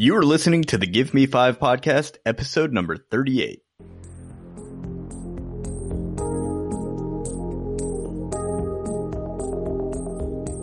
You are listening to the Give Me Five podcast, episode number 38.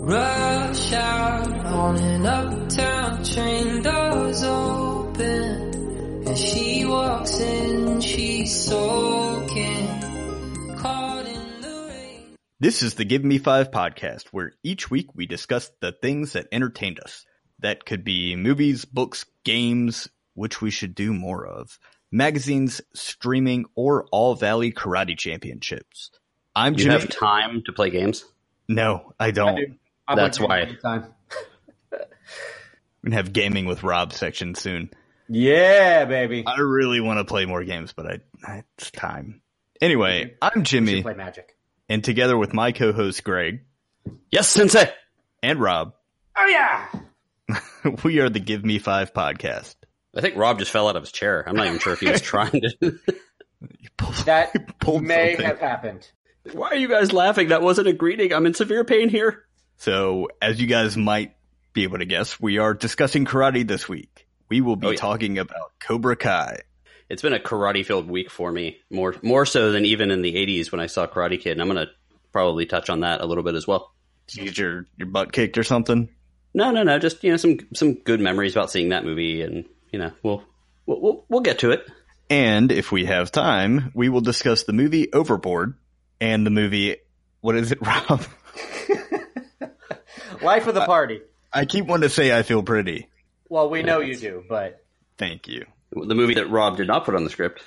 Rush out on an uptown train, doors open, and she walks in, she's soaking, caught in the rain. This is the Give Me Five podcast, where each week we discuss the things that entertained us. That could be movies, books, games, which we should do more of, magazines, streaming, or All Valley Karate Championships. I'm Jimmy. You have time to play games? No, I don't. I do. That's why. We're going to have gaming with Rob section soon. Yeah, baby. I really want to play more games, but it's time. Anyway, I'm Jimmy. Play Magic. And together with my co-host Greg. Yes, Sensei. And Rob. Oh, yeah. We are the Give Me Five podcast. I think Rob just fell out of his chair. I'm not even sure if he was trying to. That may have happened. Why are you guys laughing? That wasn't a greeting. I'm in severe pain here. So, as you guys might be able to guess, we are discussing karate this week. We will be talking about Cobra Kai. It's been a karate-filled week for me, more so than even in the 80s when I saw Karate Kid, and I'm going to probably touch on that a little bit as well. Did you get your butt kicked or something? No. Just, some good memories about seeing that movie, and, we'll get to it. And if we have time, we will discuss the movie Overboard and the movie, what is it, Rob? Life of the Party. I keep wanting to say I Feel Pretty. Well, we know you do, but... Thank you. The movie that Rob did not put on the script.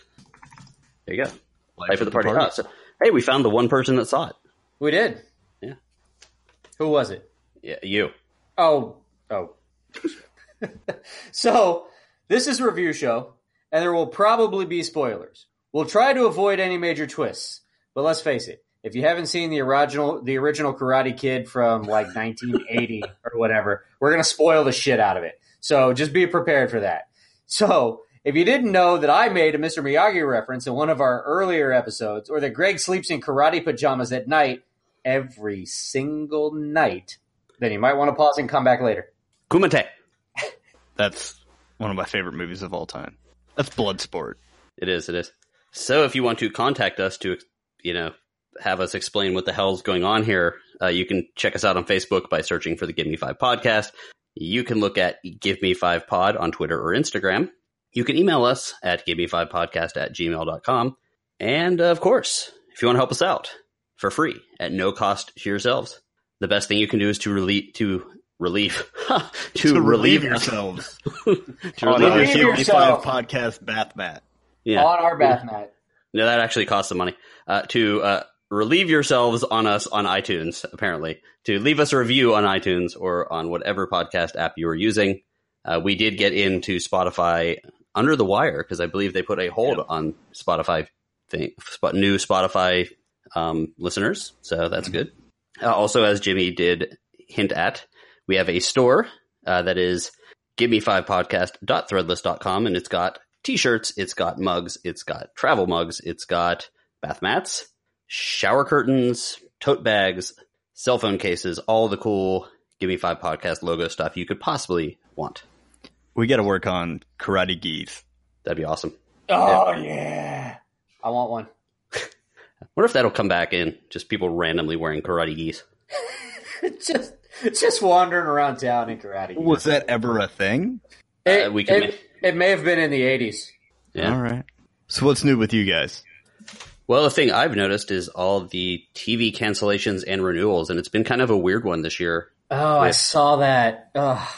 There you go. Life of the Party. Huh? So, hey, we found the one person that saw it. We did. Yeah. Who was it? Yeah, you. Oh. So, this is a review show, and there will probably be spoilers. We'll try to avoid any major twists, but let's face it. If you haven't seen the original Karate Kid from, 1980 or whatever, we're going to spoil the shit out of it. So, just be prepared for that. So, if you didn't know that I made a Mr. Miyagi reference in one of our earlier episodes, or that Greg sleeps in karate pajamas at night every single night... Then you might want to pause and come back later. Kumite. That's one of my favorite movies of all time. That's Bloodsport. It is. So if you want to contact us to, have us explain what the hell's going on here, you can check us out on Facebook by searching for the Give Me Five podcast. You can look at Give Me Five Pod on Twitter or Instagram. You can email us at giveme5podcast@gmail.com. And, of course, if you want to help us out for free at no cost to yourselves, the best thing you can do is to relieve yourselves. to relieve yourself. Podcast bath mat. Yeah. On our bath mat. No, that actually costs some money. To relieve yourselves on us on iTunes, apparently. To leave us a review on iTunes or on whatever podcast app you are using. We did get into Spotify under the wire because I believe they put a hold on Spotify new Spotify listeners. So that's good. Also, as Jimmy did hint at, we have a store that is giveme5podcast.threadless.com, and it's got t-shirts, it's got mugs, it's got travel mugs, it's got bath mats, shower curtains, tote bags, cell phone cases, all the cool Give Me 5 podcast logo stuff you could possibly want. We got to work on karate geese. That'd be awesome. Oh, yeah. I want one. I wonder if that'll come back in, just people randomly wearing karate geese. just wandering around town in karate geese. Was that ever a thing? It may have been in the 80s. Yeah. All right. So what's new with you guys? Well, the thing I've noticed is all the TV cancellations and renewals, and it's been kind of a weird one this year. Oh, I saw that. Ugh.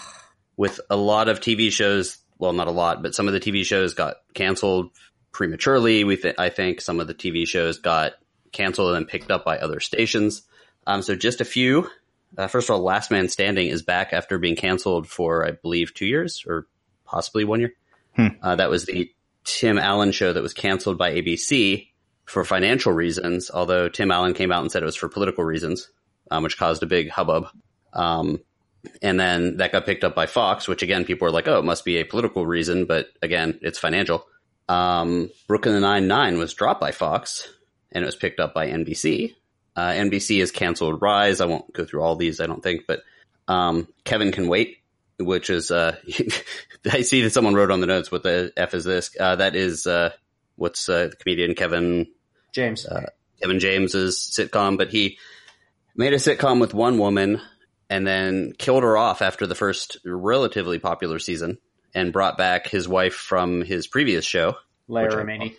With a lot of TV shows, well, not a lot, but some of the TV shows got canceled prematurely. I think some of the TV shows got canceled and picked up by other stations. So just a few. First of all, Last Man Standing is back after being canceled for, I believe, 2 years or possibly 1 year. That was the Tim Allen show that was canceled by ABC for financial reasons, although Tim Allen came out and said it was for political reasons, which caused a big hubbub. And then that got picked up by Fox, which, again, people are like, oh, it must be a political reason. But, again, it's financial. Brooklyn Nine-Nine was dropped by Fox, and it was picked up by NBC. NBC has canceled Rise. I won't go through all these, I don't think, but Kevin Can Wait which is I see that someone wrote on the notes, what the F is this? That is what's the comedian Kevin James's sitcom, but he made a sitcom with one woman and then killed her off after the first relatively popular season and brought back his wife from his previous show, Leia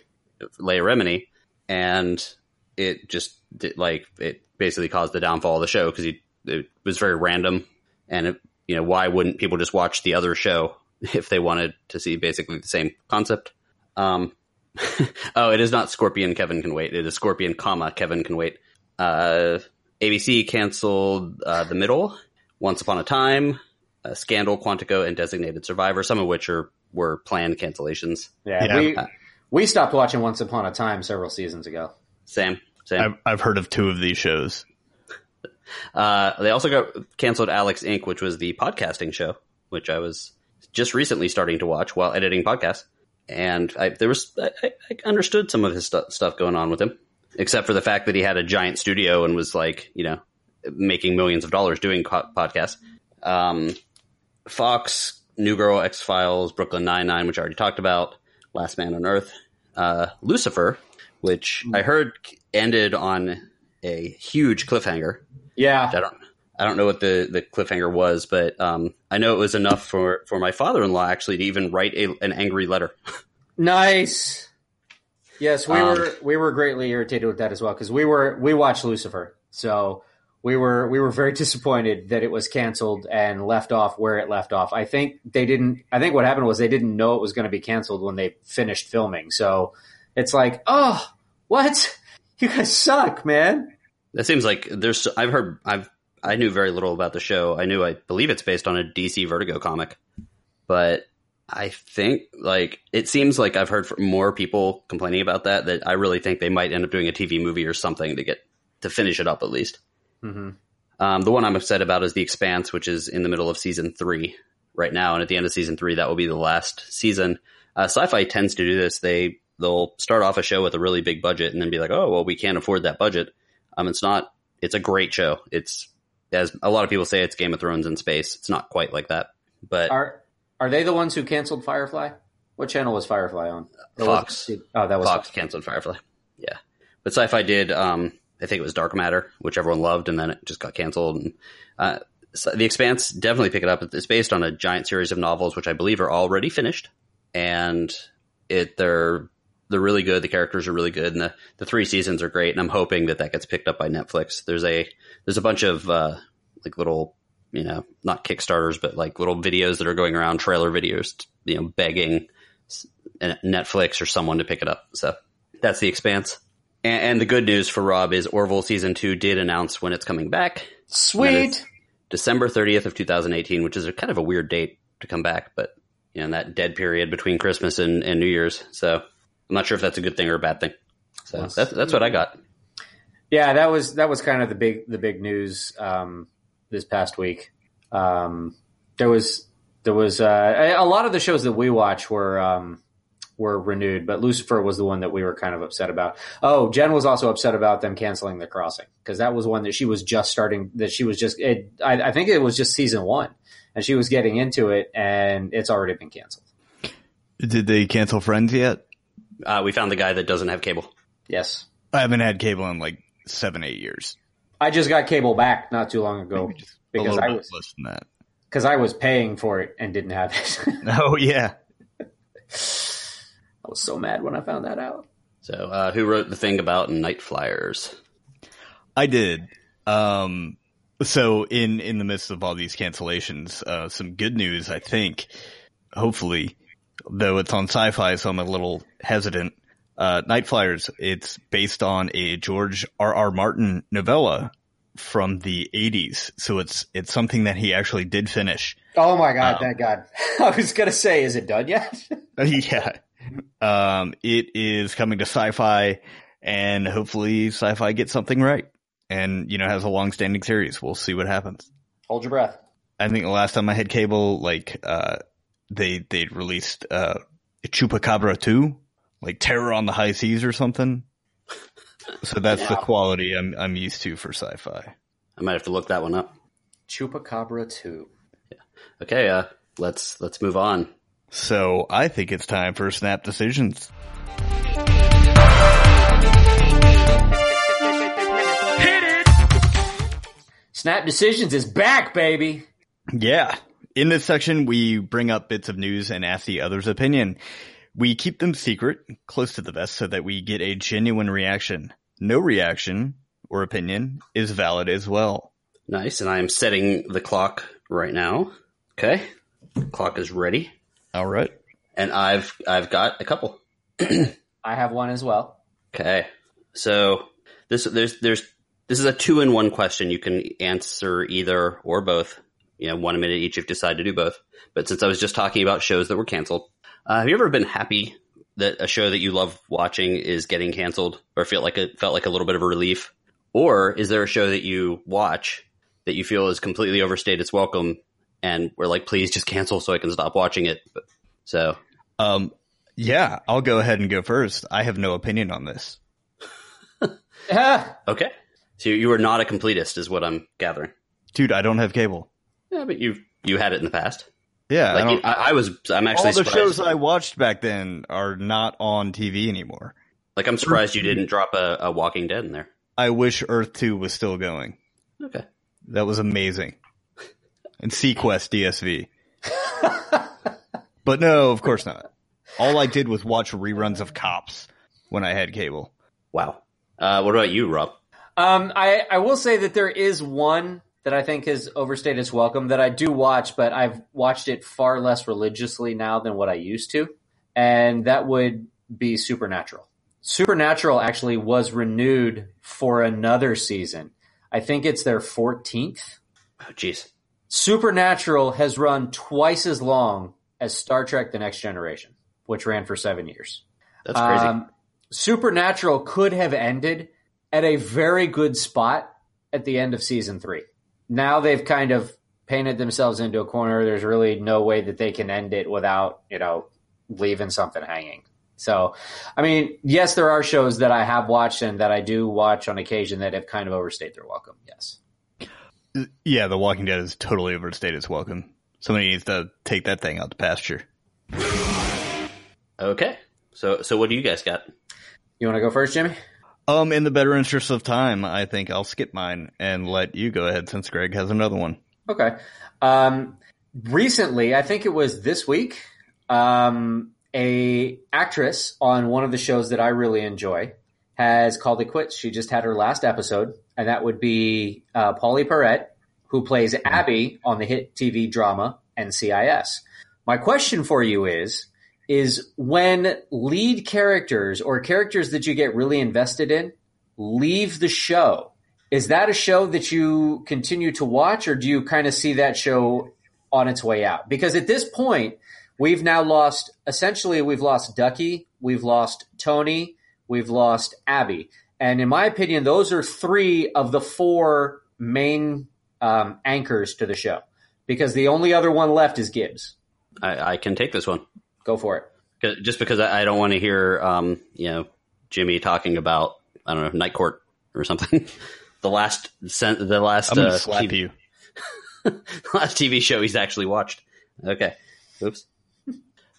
Remini, and it just did, like, it basically caused the downfall of the show because it was very random, and it, you know, why wouldn't people just watch the other show if they wanted to see basically the same concept? Oh, it is not Scorpion, Kevin Can Wait. It is Scorpion, comma, Kevin Can Wait. ABC canceled The Middle, Once Upon a Time, Scandal, Quantico, and Designated Survivor, some of which were planned cancellations. Yeah. We stopped watching Once Upon a Time several seasons ago. Same. I've heard of two of these shows. They also got canceled Alex Inc., which was the podcasting show, which I was just recently starting to watch while editing podcasts. And I understood some of his stuff going on with him, except for the fact that he had a giant studio and was, like, you know, making millions of dollars doing podcasts. Fox, New Girl, X-Files, Brooklyn Nine-Nine, which I already talked about, Last Man on Earth, Lucifer, which I heard ended on a huge cliffhanger. Yeah. I don't know what the cliffhanger was, but I know it was enough for my father-in-law, actually, to even write an angry letter. Nice. Yes, we were greatly irritated with that as well, because we watched Lucifer, so we were very disappointed that it was canceled and left off where it left off. I think what happened was they didn't know it was going to be canceled when they finished filming. So it's like, oh, what? You guys suck, man. That seems like I knew very little about the show. I believe it's based on a DC Vertigo comic, but I think, like, it seems like I've heard from more people complaining about that I really think they might end up doing a TV movie or something to finish it up at least. Mm-hmm. The one I'm upset about is The Expanse, which is in the middle of season 3 right now. And at the end of season 3, that will be the last season. Sci-fi tends to do this. They'll start off a show with a really big budget and then be like, oh, well, we can't afford that budget. It's a great show. It's, as a lot of people say, it's Game of Thrones in space. It's not quite like that, but are they the ones who canceled Firefly? What channel was Firefly on? Fox. Fox canceled Firefly. Yeah, but Sci-Fi did. I think it was Dark Matter, which everyone loved, and then it just got canceled. And so The Expanse, definitely pick it up. It's based on a giant series of novels, which I believe are already finished, and they're really good. The characters are really good, and the 3 seasons are great. And I'm hoping that gets picked up by Netflix. There's a bunch of like little, you know, not Kickstarters, but like little videos that are going around, trailer videos, you know, begging Netflix or someone to pick it up. So that's The Expanse. And the good news for Rob is Orville season 2 did announce when it's coming back. Sweet. December 30th of 2018, which is kind of a weird date to come back, but you know, in that dead period between Christmas and New Year's. So I'm not sure if that's a good thing or a bad thing. So that's what I got. Yeah, that was kind of the big news this past week. There was a lot of the shows that we watch were renewed, but Lucifer was the one that we were kind of upset about. Oh, Jen was also upset about them canceling The Crossing, because that was one that she was just starting. I think it was just season 1, and she was getting into it, and it's already been canceled. Did they cancel Friends yet? We found the guy that doesn't have cable. Yes. I haven't had cable in like 7-8 years. I just got cable back not too long ago because I was paying for it and didn't have it. Oh, yeah. I was so mad when I found that out. So who wrote the thing about Nightflyers? I did. So in the midst of all these cancellations, some good news, I think, hopefully, though it's on Sci-Fi, so I'm a little hesitant. Nightflyers, it's based on a George R.R. Martin novella from the 80s. So it's something that he actually did finish. Oh my God, thank God. I was going to say, is it done yet? Yeah. It is coming to Sci-Fi, and hopefully Sci-Fi gets something right and, you know, has a long-standing series. We'll see what happens. Hold your breath. I think the last time I had cable, like, They released Chupacabra 2, like Terror on the High Seas or something. So that's the quality I'm used to for Sci-Fi. I might have to look that one up. Chupacabra 2. Yeah. Okay, let's move on. So I think it's time for Snap Decisions. Snap Decisions is back, baby! Yeah. In this section, we bring up bits of news and ask the other's opinion. We keep them secret, close to the vest, so that we get a genuine reaction. No reaction or opinion is valid as well. Nice, and I am setting the clock right now. Okay. Clock is ready. All right. And I've got a couple. I have one as well. Okay. So this is a 2-in-1 question. You can answer either or both. You know, 1 minute each if you decide to do both. But since I was just talking about shows that were canceled, have you ever been happy that a show that you love watching is getting canceled, or felt like a little bit of a relief? Or is there a show that you watch that you feel is completely overstayed its welcome, and we're like, please just cancel so I can stop watching it? So, yeah, I'll go ahead and go first. I have no opinion on this. Okay. So you are not a completist is what I'm gathering. Dude, I don't have cable. Yeah, but you had it in the past. Yeah. Like I'm actually surprised. All the shows I watched back then are not on TV anymore. Like, I'm surprised you didn't drop a Walking Dead in there. I wish Earth 2 was still going. Okay. That was amazing. And Sequest DSV. But no, of course not. All I did was watch reruns of Cops when I had cable. Wow. What about you, Rob? I will say that there is one that I think has overstayed its welcome that I do watch, but I've watched it far less religiously now than what I used to, and that would be Supernatural. Supernatural actually was renewed for another season. I think it's their 14th. Oh, jeez. Supernatural has run twice as long as Star Trek The Next Generation, which ran for 7 years. That's crazy. Supernatural could have ended at a very good spot at the end of season 3. Now they've kind of painted themselves into a corner. There's really no way that they can end it without, leaving something hanging. So, I mean, yes, there are shows that I have watched and that I do watch on occasion that have kind of overstayed their welcome. Yes. Yeah, The Walking Dead is totally overstayed its welcome. Somebody needs to take that thing out to pasture. Okay. So what do you guys got? You want to go first, Jimmy? In the better interest of time, I think I'll skip mine and let you go ahead since Greg has another one. Okay. Recently, I think it was this week, a actress on one of the shows that I really enjoy has called it quits. She just had her last episode, and that would be Polly Perrette, who plays Abby on the hit TV drama NCIS. My question for you is when lead characters or characters that you get really invested in leave the show, is that a show that you continue to watch, or do you kind of see that show on its way out? Because at this point, we've lost Ducky, we've lost Tony, we've lost Abby. And in my opinion, those are 3 of the 4 main anchors to the show, because the only other one left is Gibbs. I can take this one. Go for it. Just because I don't want to hear, Jimmy talking about, I don't know, Night Court or something. The last I'm gonna slap TV. You. The last TV show he's actually watched. Okay. Oops.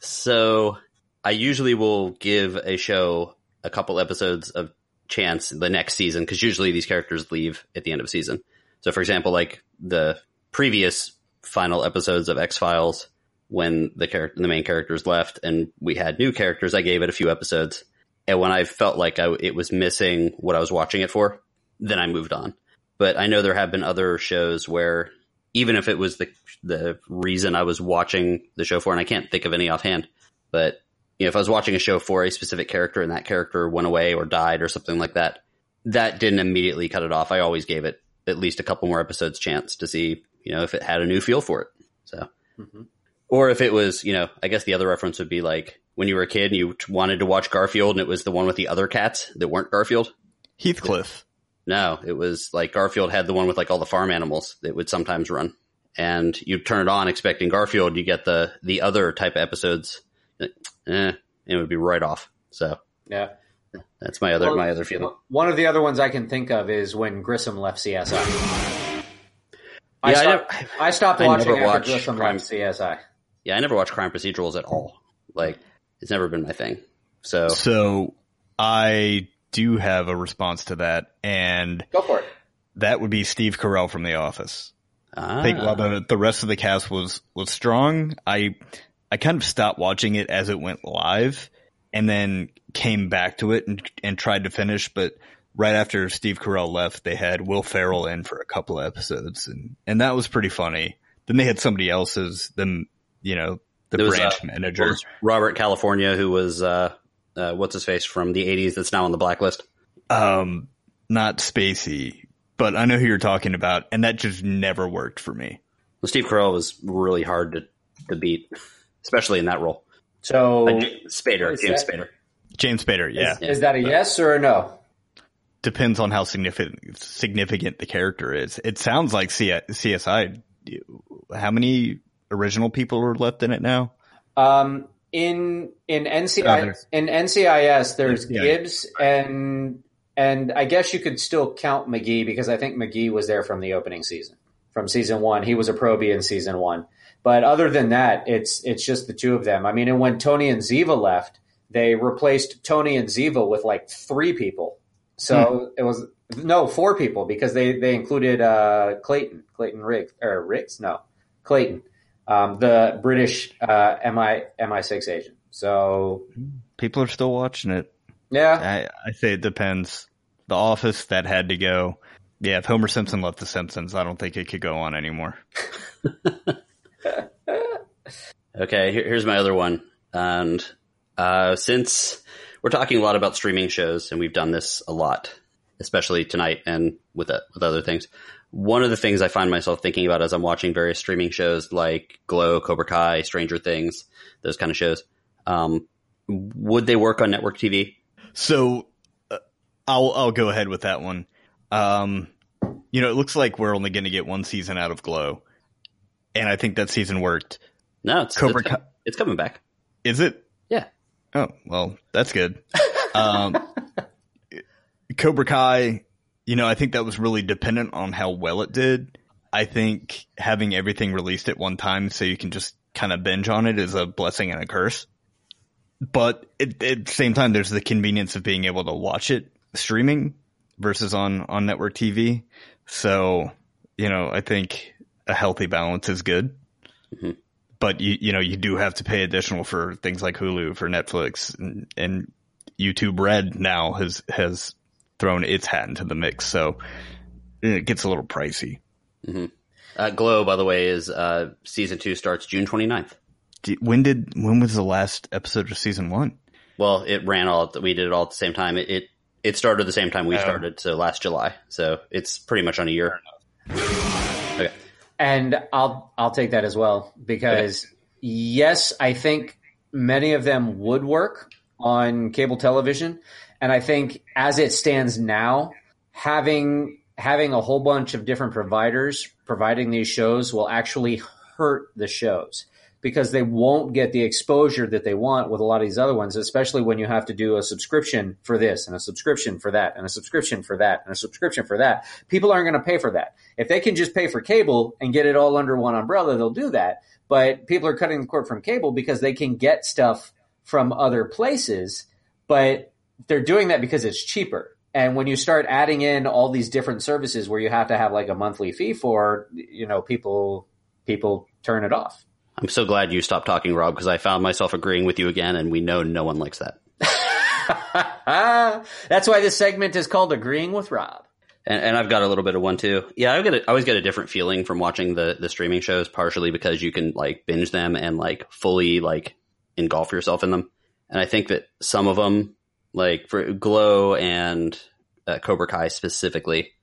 So I usually will give a show a couple episodes of chance the next season, because usually these characters leave at the end of season. So, for example, like the previous final episodes of X-Files, when the main characters left and we had new characters, I gave it a few episodes. And when I felt like it was missing what I was watching it for, then I moved on. But I know there have been other shows where even if it was the reason I was watching the show for, and I can't think of any offhand, but if I was watching a show for a specific character and that character went away or died or something like that, that didn't immediately cut it off. I always gave it at least a couple more episodes chance to see, if it had a new feel for it. So. Mm-hmm. Or if it was, I guess the other reference would be like when you were a kid and you wanted to watch Garfield, and it was the one with the other cats that weren't Garfield. Heathcliff. No, it was like Garfield had the one with like all the farm animals that would sometimes run. And you turn it on expecting Garfield, you get the other type of episodes. It would be right off. So yeah, that's my other feeling. One of the other ones I can think of is when Grissom left CSI. I stopped watching after Grissom on CSI. Yeah, I never watched crime procedurals at all. Like, it's never been my thing. So I do have a response to that, and go for it. That would be Steve Carell from The Office. I think while the rest of the cast was strong, I kind of stopped watching it as it went live, and then came back to it and tried to finish. But right after Steve Carell left, they had Will Ferrell in for a couple of episodes, and that was pretty funny. Then they had somebody else's, the branch manager, Robert California, who was what's his face from the 80s that's now on the blacklist. Not Spacey, but I know who you're talking about, and that just never worked for me. Well, Steve Carell was really hard to beat, especially in that role. So James Spader, yeah. Is that a yes or a no? Depends on how significant the character is. It sounds like CSI. How many original people are left in it now? In NCIS, there's Gibbs and I guess you could still count McGee, because I think McGee was there from the opening season, from season one. He was a probie in season one. But other than that, it's just the two of them. I mean, and when Tony and Ziva left, they replaced Tony and Ziva with like three people. So it was four people, because they included Clayton Ricks, the British MI6 agent. So people are still watching it. Yeah, I say it depends. The Office, that had to go. Yeah, if Homer Simpson left The Simpsons, I don't think it could go on anymore. Okay, here's my other one. And since we're talking a lot about streaming shows, and we've done this a lot, especially tonight and with other things, one of the things I find myself thinking about as I'm watching various streaming shows like Glow, Cobra Kai, Stranger Things, those kind of shows, would they work on network TV? So I'll go ahead with that one. It looks like we're only going to get one season out of Glow, and I think that season worked. No, it's coming back. Is it? Yeah. Oh, well, that's good. Cobra Kai, I think that was really dependent on how well it did. I think having everything released at one time so you can just kind of binge on it is a blessing and a curse. But at the same time, there's the convenience of being able to watch it streaming versus on network TV. So, I think a healthy balance is good. Mm-hmm. But you do have to pay additional for things like Hulu, for Netflix, and YouTube Red now has thrown its hat into the mix, so it gets a little pricey. Mm-hmm. Glow, by the way, is season 2 starts June 29th. When was the last episode of season 1? Well, it ran we did it all at the same time. It started the same time we started, so last July. So it's pretty much on a year. Okay. And I'll take that as well, because yes, I think many of them would work on cable television. And I think as it stands now, having a whole bunch of different providers providing these shows will actually hurt the shows, because they won't get the exposure that they want with a lot of these other ones, especially when you have to do a subscription for this and a subscription for that and a subscription for that and a subscription for that. People aren't going to pay for that. If they can just pay for cable and get it all under one umbrella, they'll do that. But people are cutting the cord from cable because they can get stuff from other places, but they're doing that because it's cheaper. And when you start adding in all these different services where you have to have like a monthly fee for, people turn it off. I'm so glad you stopped talking, Rob, because I found myself agreeing with you again, and we know no one likes that. That's why this segment is called Agreeing with Rob. And I've got a little bit of one, too. Yeah, I always get a different feeling from watching the streaming shows, partially because you can, binge them and, fully, engulf yourself in them. And I think that some of them, for Glow and Cobra Kai specifically,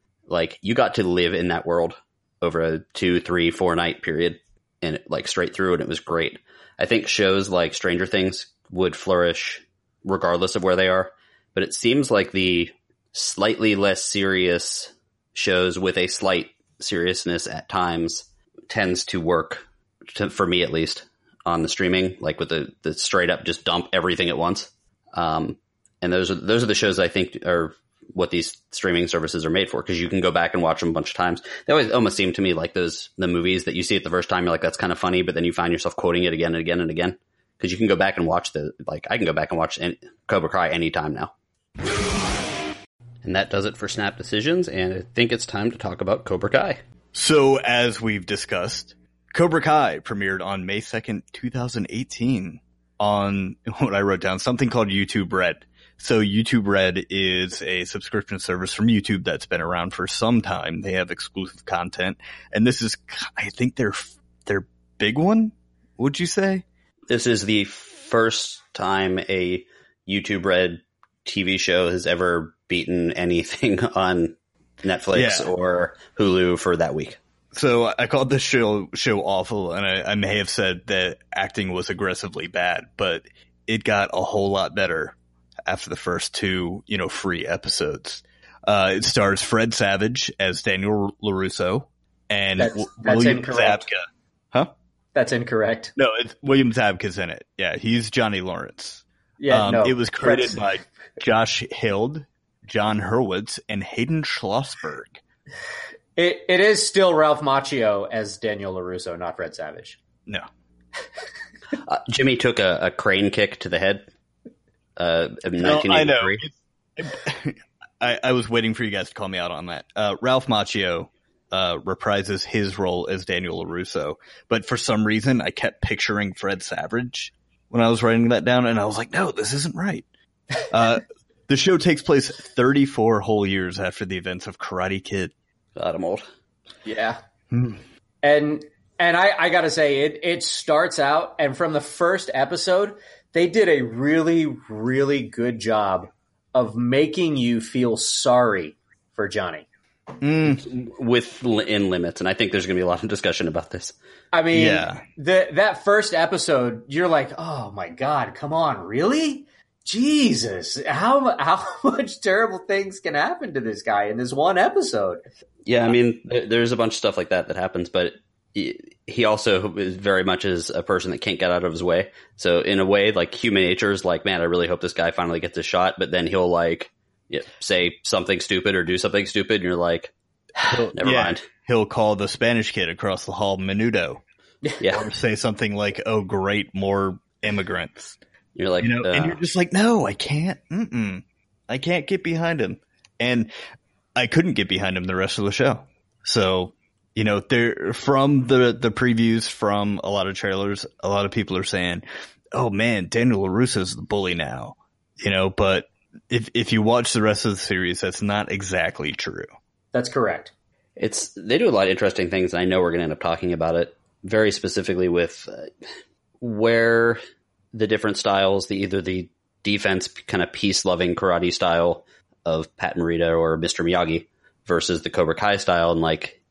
you got to live in that world over a 2, 3, 4 night period. And straight through, and it was great. I think shows like Stranger Things would flourish regardless of where they are, but it seems like the slightly less serious shows with a slight seriousness at times tends to work, for me at least, on the streaming, with the straight up just dump everything at once. And those are the shows I think are what these streaming services are made for, because you can go back and watch them a bunch of times. They always almost seem to me like the movies that you see it the first time, you're like, that's kind of funny, but then you find yourself quoting it again and again and again, because you can go back and watch I can go back and watch Cobra Kai anytime now. And that does it for Snap Decisions, and I think it's time to talk about Cobra Kai. So, as we've discussed, Cobra Kai premiered on May 2nd, 2018 on what I wrote down, something called YouTube Red. So YouTube Red is a subscription service from YouTube that's been around for some time. They have exclusive content, and this is, I think, their big one, would you say? This is the first time a YouTube Red TV show has ever beaten anything on Netflix or Hulu for that week. So I called this show awful, and I may have said that acting was aggressively bad, but it got a whole lot better after the first two, free episodes. It stars Fred Savage as Daniel LaRusso and that's William incorrect. Zabka. Huh? That's incorrect. No, it's William Zabka's in it. Yeah, he's Johnny Lawrence. Yeah, no. It was created by Josh Hild, John Hurwitz, and Hayden Schlossberg. It is still Ralph Macchio as Daniel LaRusso, not Fred Savage. No. Jimmy took a crane kick to the head in 1983. I was waiting for you guys to call me out on that. Ralph Macchio reprises his role as Daniel LaRusso, but for some reason I kept picturing Fred Savage when I was writing that down, and I was like, no, this isn't right. The show takes place 34 whole years after the events of Karate Kid. God, I'm old. Yeah. And I gotta say, it starts out, and from the first episode, they did a really, really good job of making you feel sorry for Johnny. Within limits, and I think there's going to be a lot of discussion about this. I mean, that first episode, you're like, oh my God, come on, really? Jesus, how much terrible things can happen to this guy in this one episode? Yeah, I mean, there's a bunch of stuff like that happens, but he also is very much is a person that can't get out of his way. So in a way, like, human nature is like, man, I really hope this guy finally gets a shot, but then he'll say something stupid or do something stupid, and you're like, never mind. He'll call the Spanish kid across the hall menudo. Yeah. Or say something like, oh, great, more immigrants. You're like, and you're just like, no, I can't. I can't get behind him. And I couldn't get behind him the rest of the show. So, there from the previews, from a lot of trailers, a lot of people are saying, oh man, Daniel LaRusso's the bully now. But if you watch the rest of the series, that's not exactly true. That's correct. They do a lot of interesting things, and I know we're going to end up talking about it very specifically with where the different styles, either the defense kind of peace-loving karate style of Pat Morita or Mr. Miyagi versus the Cobra Kai style, and like,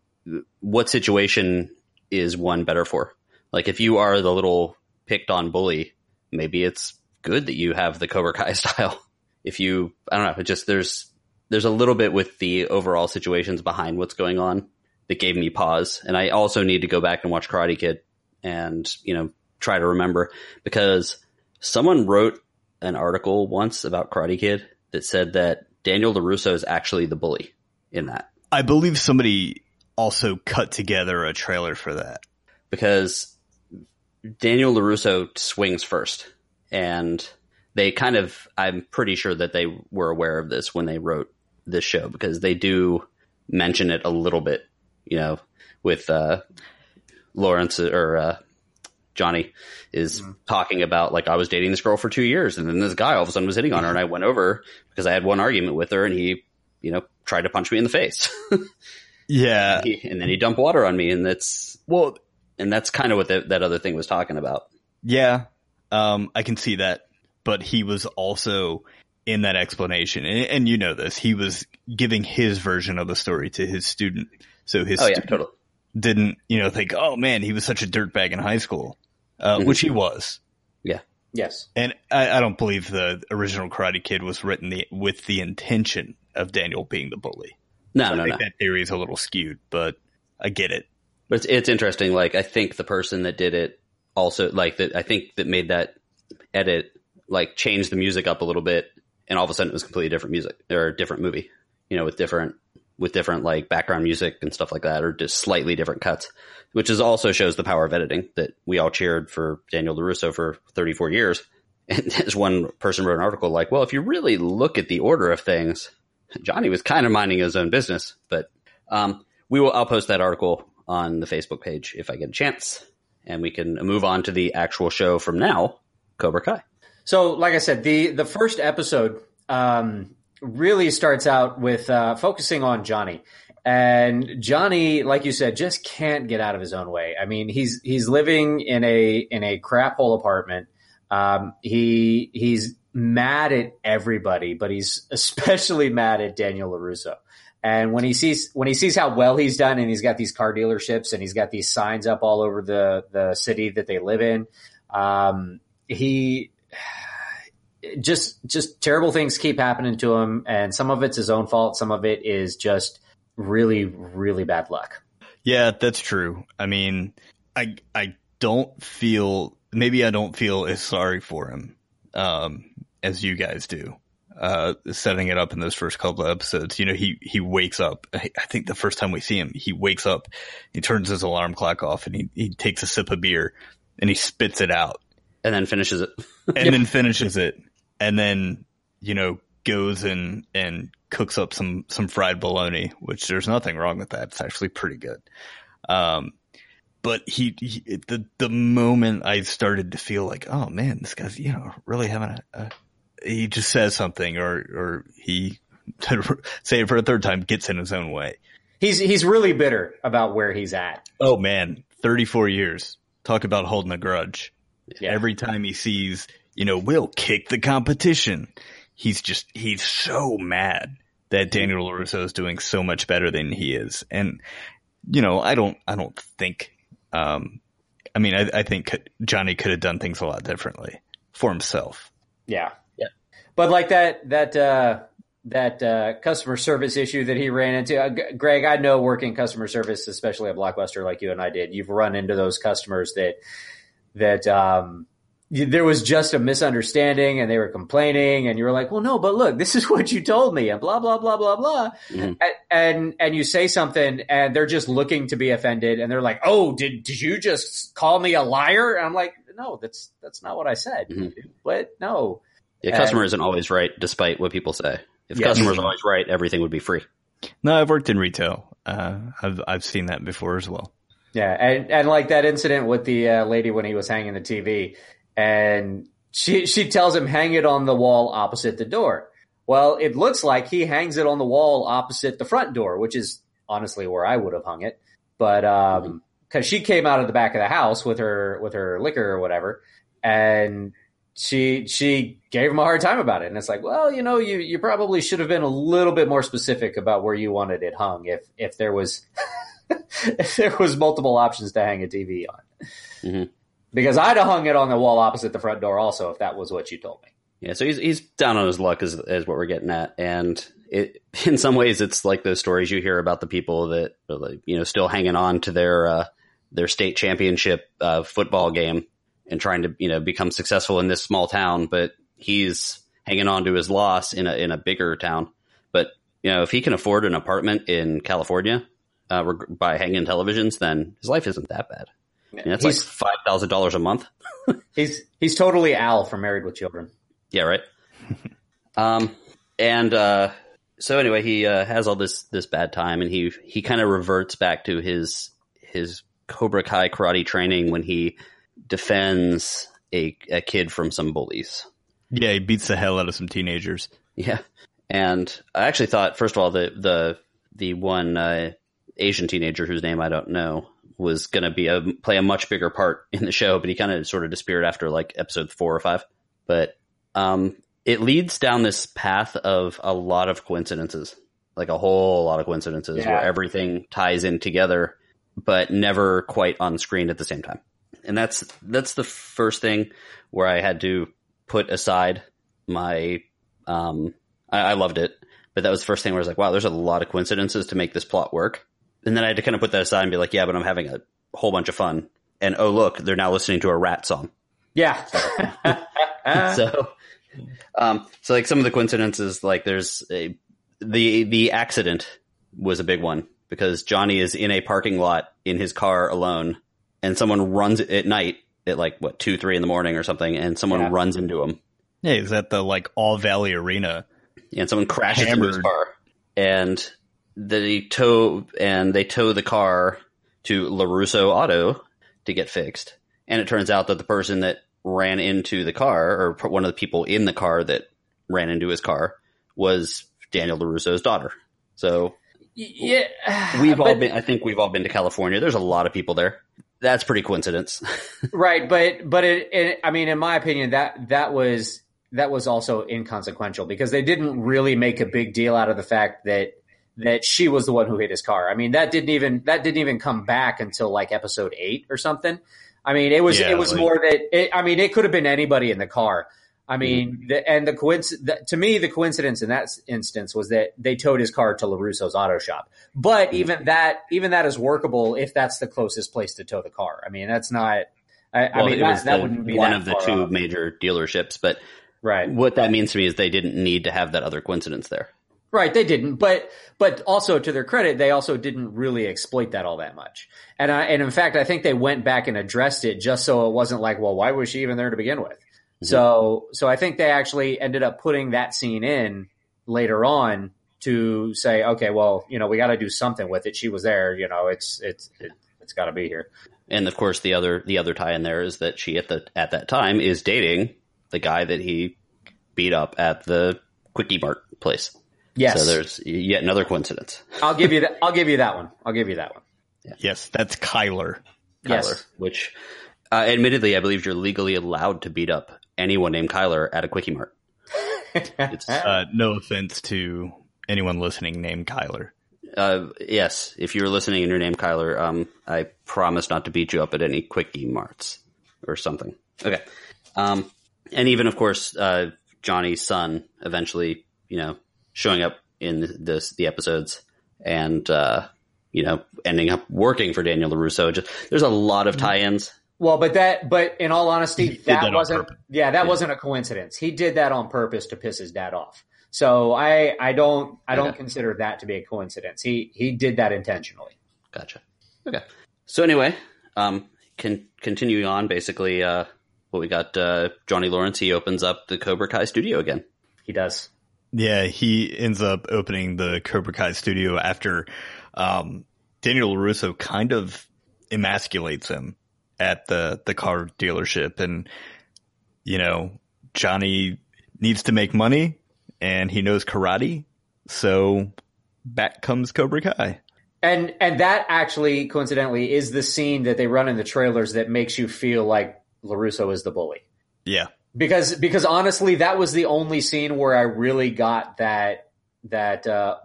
what situation is one better for? Like, if you are the little picked-on bully, maybe it's good that you have the Cobra Kai style. If you, I don't know, it just, there's a little bit with the overall situations behind what's going on that gave me pause. And I also need to go back and watch Karate Kid and, try to remember, because someone wrote an article once about Karate Kid that said that Daniel LaRusso is actually the bully in that. I believe somebody also cut together a trailer for that. Because Daniel LaRusso swings first, and they kind of, I'm pretty sure that they were aware of this when they wrote this show, because they do mention it a little bit, with Lawrence or Johnny is talking about, like, I was dating this girl for 2 years, and then this guy all of a sudden was hitting on her, and I went over because I had one argument with her, and he, tried to punch me in the face. Yeah. And then he dumped water on me, and that's kind of what that other thing was talking about. Yeah. I can see that. But he was also in that explanation, and this, he was giving his version of the story to his student. So his student didn't, think, oh man, he was such a dirtbag in high school, which he was. Yeah. Yes. And I don't believe the original Karate Kid was written with the intention of Daniel being the bully. No, so no, I think that theory is a little skewed, but I get it. But it's interesting. Like, I think the person that did it also, like, that, I think that made that edit, like, change the music up a little bit and all of a sudden it was completely different music or different movie, you know, with different like background music and stuff like that, or just slightly different cuts, which is also shows the power of editing that we all cheered for Daniel LaRusso for 34 years. And as one person wrote an article like, well, if you really look at the order of things, Johnny was kind of minding his own business, but I'll post that article on the Facebook page if I get a chance, and we can move on to the actual show from now, Cobra Kai. So like I said, the first episode really starts out with focusing on Johnny. And Johnny, like you said, just can't get out of his own way. I mean, he's living in a crap hole apartment. He's mad at everybody, but he's especially mad at Daniel LaRusso. And when he sees how well he's done, and he's got these car dealerships and he's got these signs up all over the city that they live in, he just terrible things keep happening to him. And some of it's his own fault. Some of it is just really, really bad luck. Yeah, that's true. I mean, I don't feel as sorry for him as you guys do. Setting it up in those first couple of episodes, you know, he wakes up. I think the first time we see him, he wakes up, he turns his alarm clock off, and he takes a sip of beer and he spits it out and then finishes it and then, you know, goes and cooks up some fried bologna, which there's nothing wrong with that. It's actually pretty good. But the moment I started to feel like, oh man, this guy's, you know, really having he just says something, or he, say it for a third time, gets in his own way. He's really bitter about where he's at. Oh man, 34 years. Talk about holding a grudge. Yeah. Every time he sees, you know, we'll kick the competition. He's so mad that Daniel LaRusso is doing so much better than he is. And, you know, I don't think, I think Johnny could have done things a lot differently for himself. Yeah. But like that customer service issue that he ran into, Greg, I know working customer service, especially at Blockbuster like you and I did, you've run into those customers that there was just a misunderstanding and they were complaining, and you were like, well, no, but look, this is what you told me, and blah, blah, blah, blah, blah. Mm-hmm. And you say something and they're just looking to be offended, and they're like, oh, did you just call me a liar? And I'm like, no, that's not what I said. Mm-hmm. But no. The customer isn't always right, despite what people say. If customers are always right, everything would be free. No, I've worked in retail. I've seen that before as well. Yeah, and like that incident with the lady when he was hanging the TV, and she tells him, hang it on the wall opposite the door. Well, it looks like he hangs it on the wall opposite the front door, which is honestly where I would have hung it. But because she came out of the back of the house with her liquor or whatever, and she gave him a hard time about it. And it's like, well, you know, you probably should have been a little bit more specific about where you wanted it hung if there was if there was multiple options to hang a TV on. Mm-hmm. Because I'd have hung it on the wall opposite the front door also if that was what you told me. Yeah, so he's down on his luck is what we're getting at. And it, in some ways, it's like those stories you hear about the people that are like, you know, still hanging on to their state championship football game, and trying to, you know, become successful in this small town, but he's hanging on to his loss in a bigger town. But, you know, if he can afford an apartment in California by hanging televisions, then his life isn't that bad. And that's like $5,000 a month. he's totally Al from Married with Children. Yeah, right. So anyway, he has all this bad time, and he kind of reverts back to his Cobra Kai karate training when he defends a kid from some bullies. Yeah, he beats the hell out of some teenagers. Yeah. And I actually thought, first of all, the one Asian teenager whose name I don't know was going to be play a much bigger part in the show, but he kind of sort of disappeared after like episode 4 or 5. But it leads down this path of a lot of coincidences, like a whole lot of coincidences, where everything ties in together, but never quite on screen at the same time. And that's the first thing where I had to put aside my I loved it, but that was the first thing where I was like, wow, there's a lot of coincidences to make this plot work. And then I had to kind of put that aside and be like, yeah, but I'm having a whole bunch of fun. And oh, look, they're now listening to a rat song. Yeah. So So like some of the coincidences, like there's the accident was a big one because Johnny is in a parking lot in his car alone and someone runs at night at like what 2-3 in the morning or something. And someone runs into him. Yeah. He's at the like All Valley Arena and someone crashes into his car and they tow the car to LaRusso Auto to get fixed. And it turns out that the person that ran into the car, or one of the people in the car that ran into his car, was Daniel LaRusso's daughter. So yeah, I think we've all been to California. There's a lot of people there. That's pretty coincidence. Right. But it, I mean, in my opinion, that was also inconsequential because they didn't really make a big deal out of the fact that she was the one who hit his car. I mean, that didn't even come back until like episode 8 or something. I mean, it could have been anybody in the car. I mean, the coincidence in that instance was that they towed his car to LaRusso's auto shop. But even that is workable if that's the closest place to tow the car. I mean, that's not. That wouldn't be one of the two major dealerships. But right, what that means to me is they didn't need to have that other coincidence there. Right, they didn't, but also to their credit, they also didn't really exploit that all that much. And in fact, I think they went back and addressed it just so it wasn't like, well, why was she even there to begin with? Mm-hmm. So I think they actually ended up putting that scene in later on to say, okay, well, you know, we got to do something with it. She was there, you know, it's got to be here. And of course, the other tie in there is that she at that time is dating the guy that he beat up at the Quickie Mart place. Yes. So there's yet another coincidence. I'll give you that one. Yeah. Yes, that's Kyler. Yes. Which, admittedly, I believe you're legally allowed to beat up anyone named Kyler at a Quickie Mart. It's, no offense to anyone listening named Kyler. Yes, if you're listening and you're named Kyler, I promise not to beat you up at any Quickie Marts or something. Okay. And even, of course, Johnny's son eventually, you know, showing up in the episodes and, you know, ending up working for Daniel LaRusso. Just, there's a lot of tie-ins. Well, but in all honesty, that wasn't a coincidence. He did that on purpose to piss his dad off. So I don't consider that to be a coincidence. He did that intentionally. Gotcha. Okay. So anyway, continuing on basically, what we got, Johnny Lawrence, he opens up the Cobra Kai studio again. He does. Yeah, he ends up opening the Cobra Kai studio after Daniel LaRusso kind of emasculates him at the car dealership. And, you know, Johnny needs to make money and he knows karate. So back comes Cobra Kai. And that actually, coincidentally, is the scene that they run in the trailers that makes you feel like LaRusso is the bully. Yeah. Because honestly, that was the only scene where I really got that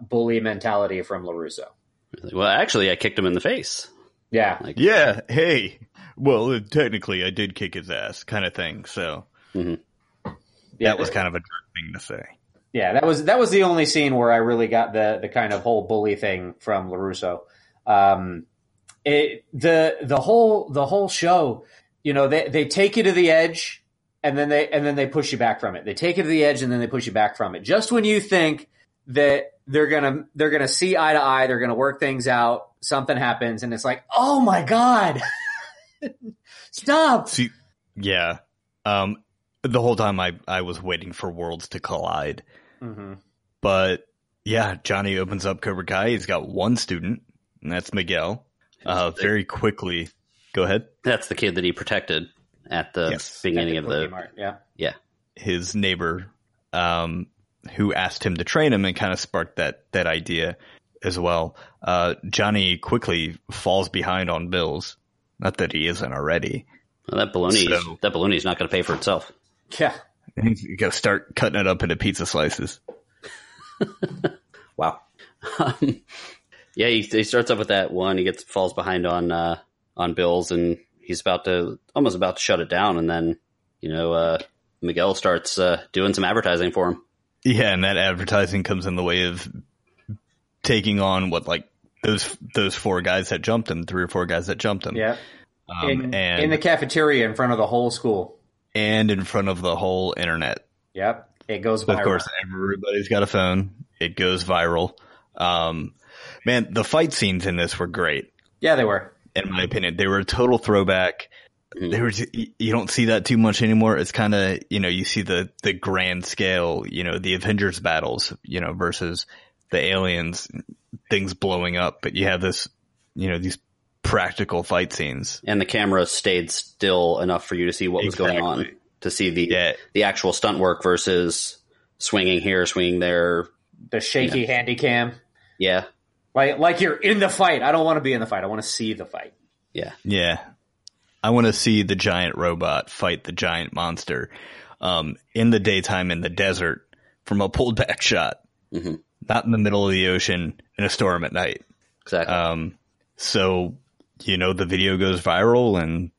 bully mentality from LaRusso. Well, actually, I kicked him in the face. Yeah. Like, yeah. Hey. Well, technically, I did kick his ass, kind of thing. So that was kind of a jerk thing to say. Yeah, that was the only scene where I really got the kind of whole bully thing from LaRusso. The whole show, you know, they take you to the edge. And then they push you back from it. They take you to the edge and then they push you back from it. Just when you think that they're gonna see eye to eye, they're gonna work things out, something happens, and it's like, oh my god, stop! See, yeah, the whole time I was waiting for worlds to collide. Mm-hmm. But yeah, Johnny opens up Cobra Kai. He's got one student, and that's Miguel. Very quickly, go ahead. That's the kid that he protected. At the beginning of the Mart, yeah, his neighbor, who asked him to train him, and kind of sparked that idea as well. Johnny quickly falls behind on bills. Not that he isn't already. Well, that bologna's not going to pay for itself. Yeah, you got to start cutting it up into pizza slices. Wow. Yeah, he starts off with that one. He falls behind on bills and. He's almost about to shut it down. And then, you know, Miguel starts doing some advertising for him. Yeah. And that advertising comes in the way of taking on what, like those 4 guys that jumped him, 3 or 4 guys that jumped him. Yeah. In the cafeteria in front of the whole school. And in front of the whole internet. Yep. It goes viral. Of course, everybody's got a phone. It goes viral. Man, the fight scenes in this were great. Yeah, they were. In my opinion, they were a total throwback. They were, you don't see that too much anymore. It's kind of, you know, you see the grand scale, you know, the Avengers battles, you know, versus the aliens, things blowing up. But you have this, you know, these practical fight scenes. And the camera stayed still enough for you to see what was going on, to see the actual stunt work versus swinging here, swinging there. The shaky handy cam. Yeah. Like you're in the fight. I don't want to be in the fight. I want to see the fight. Yeah. Yeah. I want to see the giant robot fight the giant monster in the daytime in the desert from a pulled back shot, not in the middle of the ocean in a storm at night. Exactly. So, you know, the video goes viral, and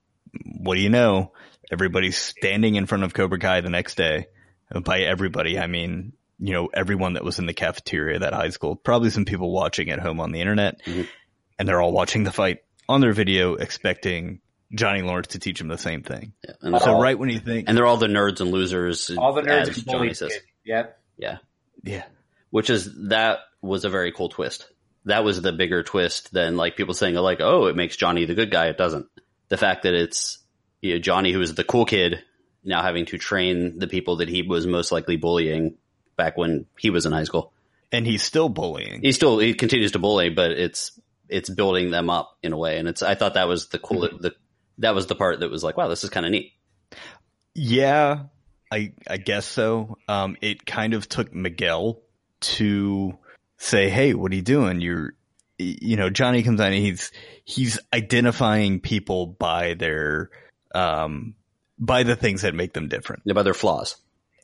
what do you know? Everybody's standing in front of Cobra Kai the next day. And by everybody, I mean, you know, everyone that was in the cafeteria at that high school, probably some people watching at home on the internet, and they're all watching the fight on their video, expecting Johnny Lawrence to teach him the same thing. Yeah. And so right when you think, and they're all the nerds and losers. All the nerds and Johnny says, yep. Yeah. Yeah. Which is, that was a very cool twist. That was the bigger twist than like people saying like, oh, it makes Johnny the good guy. It doesn't. The fact that it's, you know, Johnny, who is the cool kid, now having to train the people that he was most likely bullying back when he was in high school. And he's still bullying. He continues to bully, but it's building them up in a way. And I thought that was the cool, that was the part that was like, wow, this is kind of neat. Yeah, I guess so. It kind of took Miguel to say, hey, what are you doing? You know, Johnny comes out and he's identifying people by their, by the things that make them different. Yeah, by their flaws.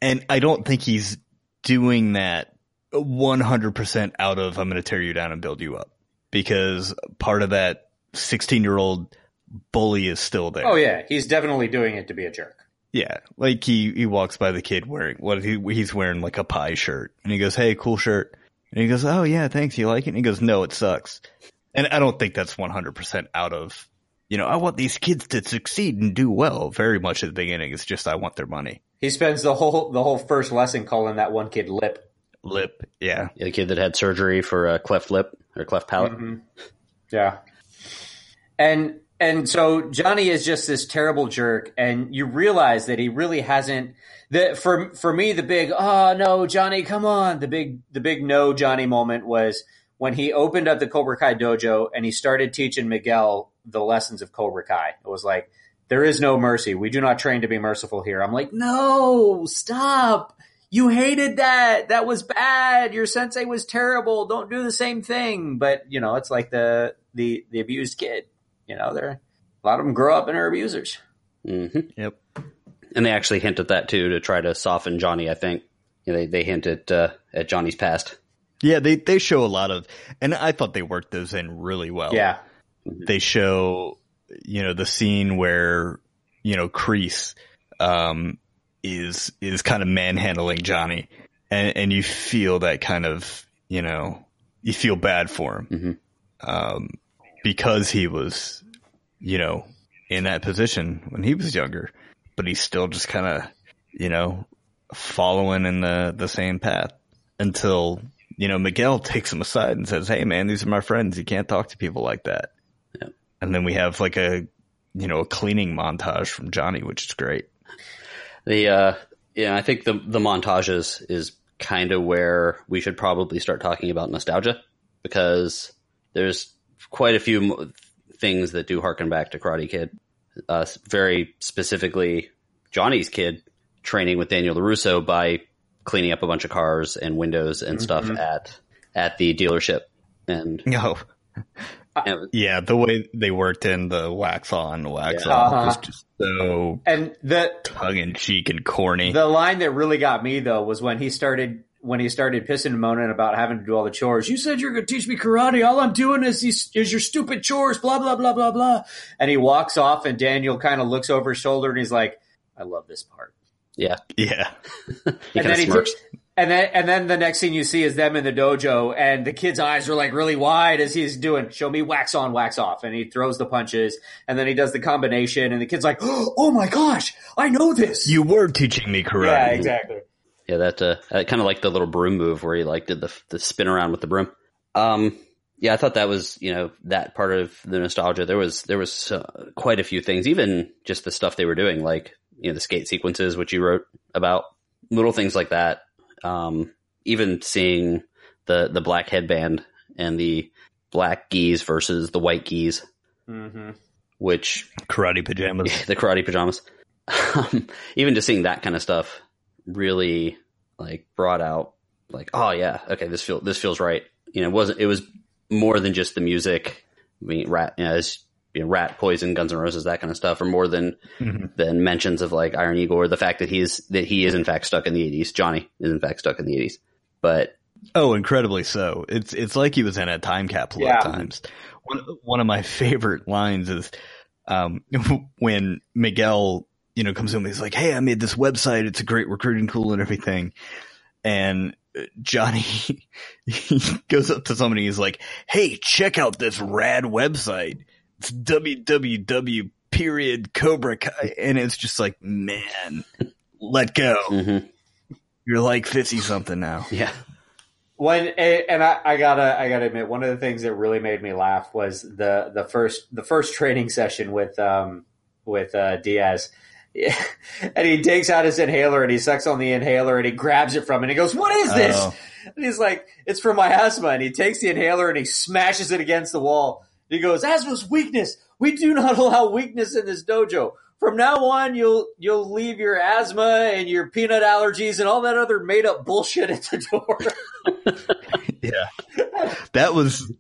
And I don't think he's doing that 100% out of, I'm going to tear you down and build you up, because part of that 16-year-old bully is still there. Oh yeah, he's definitely doing it to be a jerk. Yeah, like he walks by the kid wearing he's wearing like a pie shirt, and he goes, "Hey, cool shirt," and he goes, "Oh yeah, thanks, you like it?" And he goes, "No, it sucks." And I don't think that's 100% out of, you know, I want these kids to succeed and do well. Very much at the beginning, it's just I want their money. He spends the whole first lesson calling that one kid Lip. Lip, yeah, the kid that had surgery for a cleft lip or cleft palate. Yeah, And so Johnny is just this terrible jerk, and you realize that he really hasn't. For me, the big "oh no, Johnny, come on!" the big "no, Johnny" moment was when he opened up the Cobra Kai dojo and he started teaching Miguel the lessons of Cobra Kai. It was like, there is no mercy. We do not train to be merciful here. I'm like, no, stop. You hated that. That was bad. Your sensei was terrible. Don't do the same thing. But you know, it's like the abused kid. You know, a lot of them grow up and are abusers. Yep. And they actually hint at that, too, to try to soften Johnny, I think. You know, they hint at Johnny's past. Yeah, they show a lot of – and I thought they worked those in really well. Yeah. They show, you know, the scene where, you know, Kreese is kind of manhandling Johnny. And you feel that kind of, you know – you feel bad for him. Because he was, you know, in that position when he was younger, but he's still just kind of, you know, following in the same path until, you know, Miguel takes him aside and says, hey, man, these are my friends. You can't talk to people like that. Yeah. And then we have like a, you know, a cleaning montage from Johnny, which is great. I think the montages is kind of where we should probably start talking about nostalgia, because there's quite a few things that do harken back to Karate Kid, very specifically Johnny's kid training with Daniel LaRusso by cleaning up a bunch of cars and windows and stuff at the dealership. And yeah, the way they worked in the wax on, wax off was just so and the tongue in cheek and corny. The line that really got me though was when he started pissing and moaning about having to do all the chores. You said you're going to teach me karate. All I'm doing is your stupid chores, blah, blah, blah, blah, blah. And he walks off, and Daniel kind of looks over his shoulder, and he's like, I love this part. Yeah. Yeah. And then the next thing you see is them in the dojo, and the kid's eyes are like really wide as he's doing, show me wax on, wax off. And he throws the punches, and then he does the combination, and the kid's like, oh my gosh, I know this. You were teaching me karate. Yeah, exactly. Yeah, that kind of like the little broom move where he like did the spin around with the broom. Yeah, I thought that was, you know, that part of the nostalgia. There was quite a few things, even just the stuff they were doing, like, you know, the skate sequences, which you wrote about, little things like that. Even seeing the black headband and the black geese versus the white geese, mm-hmm. which karate pajamas, the karate pajamas. Even just seeing that kind of stuff really like brought out like, oh yeah, okay, this feels right. You know, it was more than just the music. I mean, Rat, Poison, Guns N' Roses, that kind of stuff, or more than mentions of like Iron Eagle, or the fact that he is in fact stuck in the '80s. Johnny is in fact stuck in the '80s, but oh, incredibly so. It's like he was in a time capsule at times. One of my favorite lines is when Miguel, you know, comes in and he's like, "Hey, I made this website. It's a great recruiting tool and everything," and Johnny he goes up to somebody. He's like, "Hey, check out this rad website. It's www.cobra.kai. And it's just like, man, let go. Mm-hmm. You're like 50 something now. Yeah. I gotta admit, one of the things that really made me laugh was the first training session with Diaz. Yeah. And he takes out his inhaler and he sucks on the inhaler and he grabs it from him and he goes, "What is this?" Oh. And he's like, "It's for my asthma." And he takes the inhaler and he smashes it against the wall. He goes, "Asthma's weakness. We do not allow weakness in this dojo. From now on, you'll leave your asthma and your peanut allergies and all that other made up bullshit at the door." Yeah, it was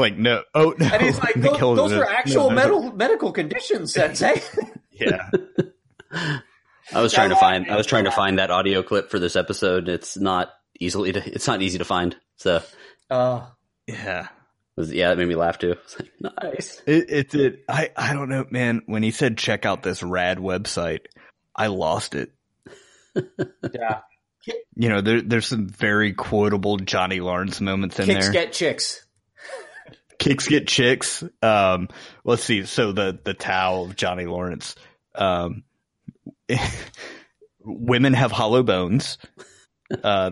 like, no. Oh no! And he's like, "Those are actual medical conditions, Sensei." Yeah. I was trying to find that audio clip for this episode. It's not easy to find. So. Oh. Yeah. Yeah, that made me laugh too. It's like, nice. It did. I don't know, man. When he said, "Check out this rad website," I lost it. Yeah. You know, there's some very quotable Johnny Lawrence moments in there. Kicks get chicks. Kicks get chicks. Let's see. So the towel of Johnny Lawrence. Women have hollow bones,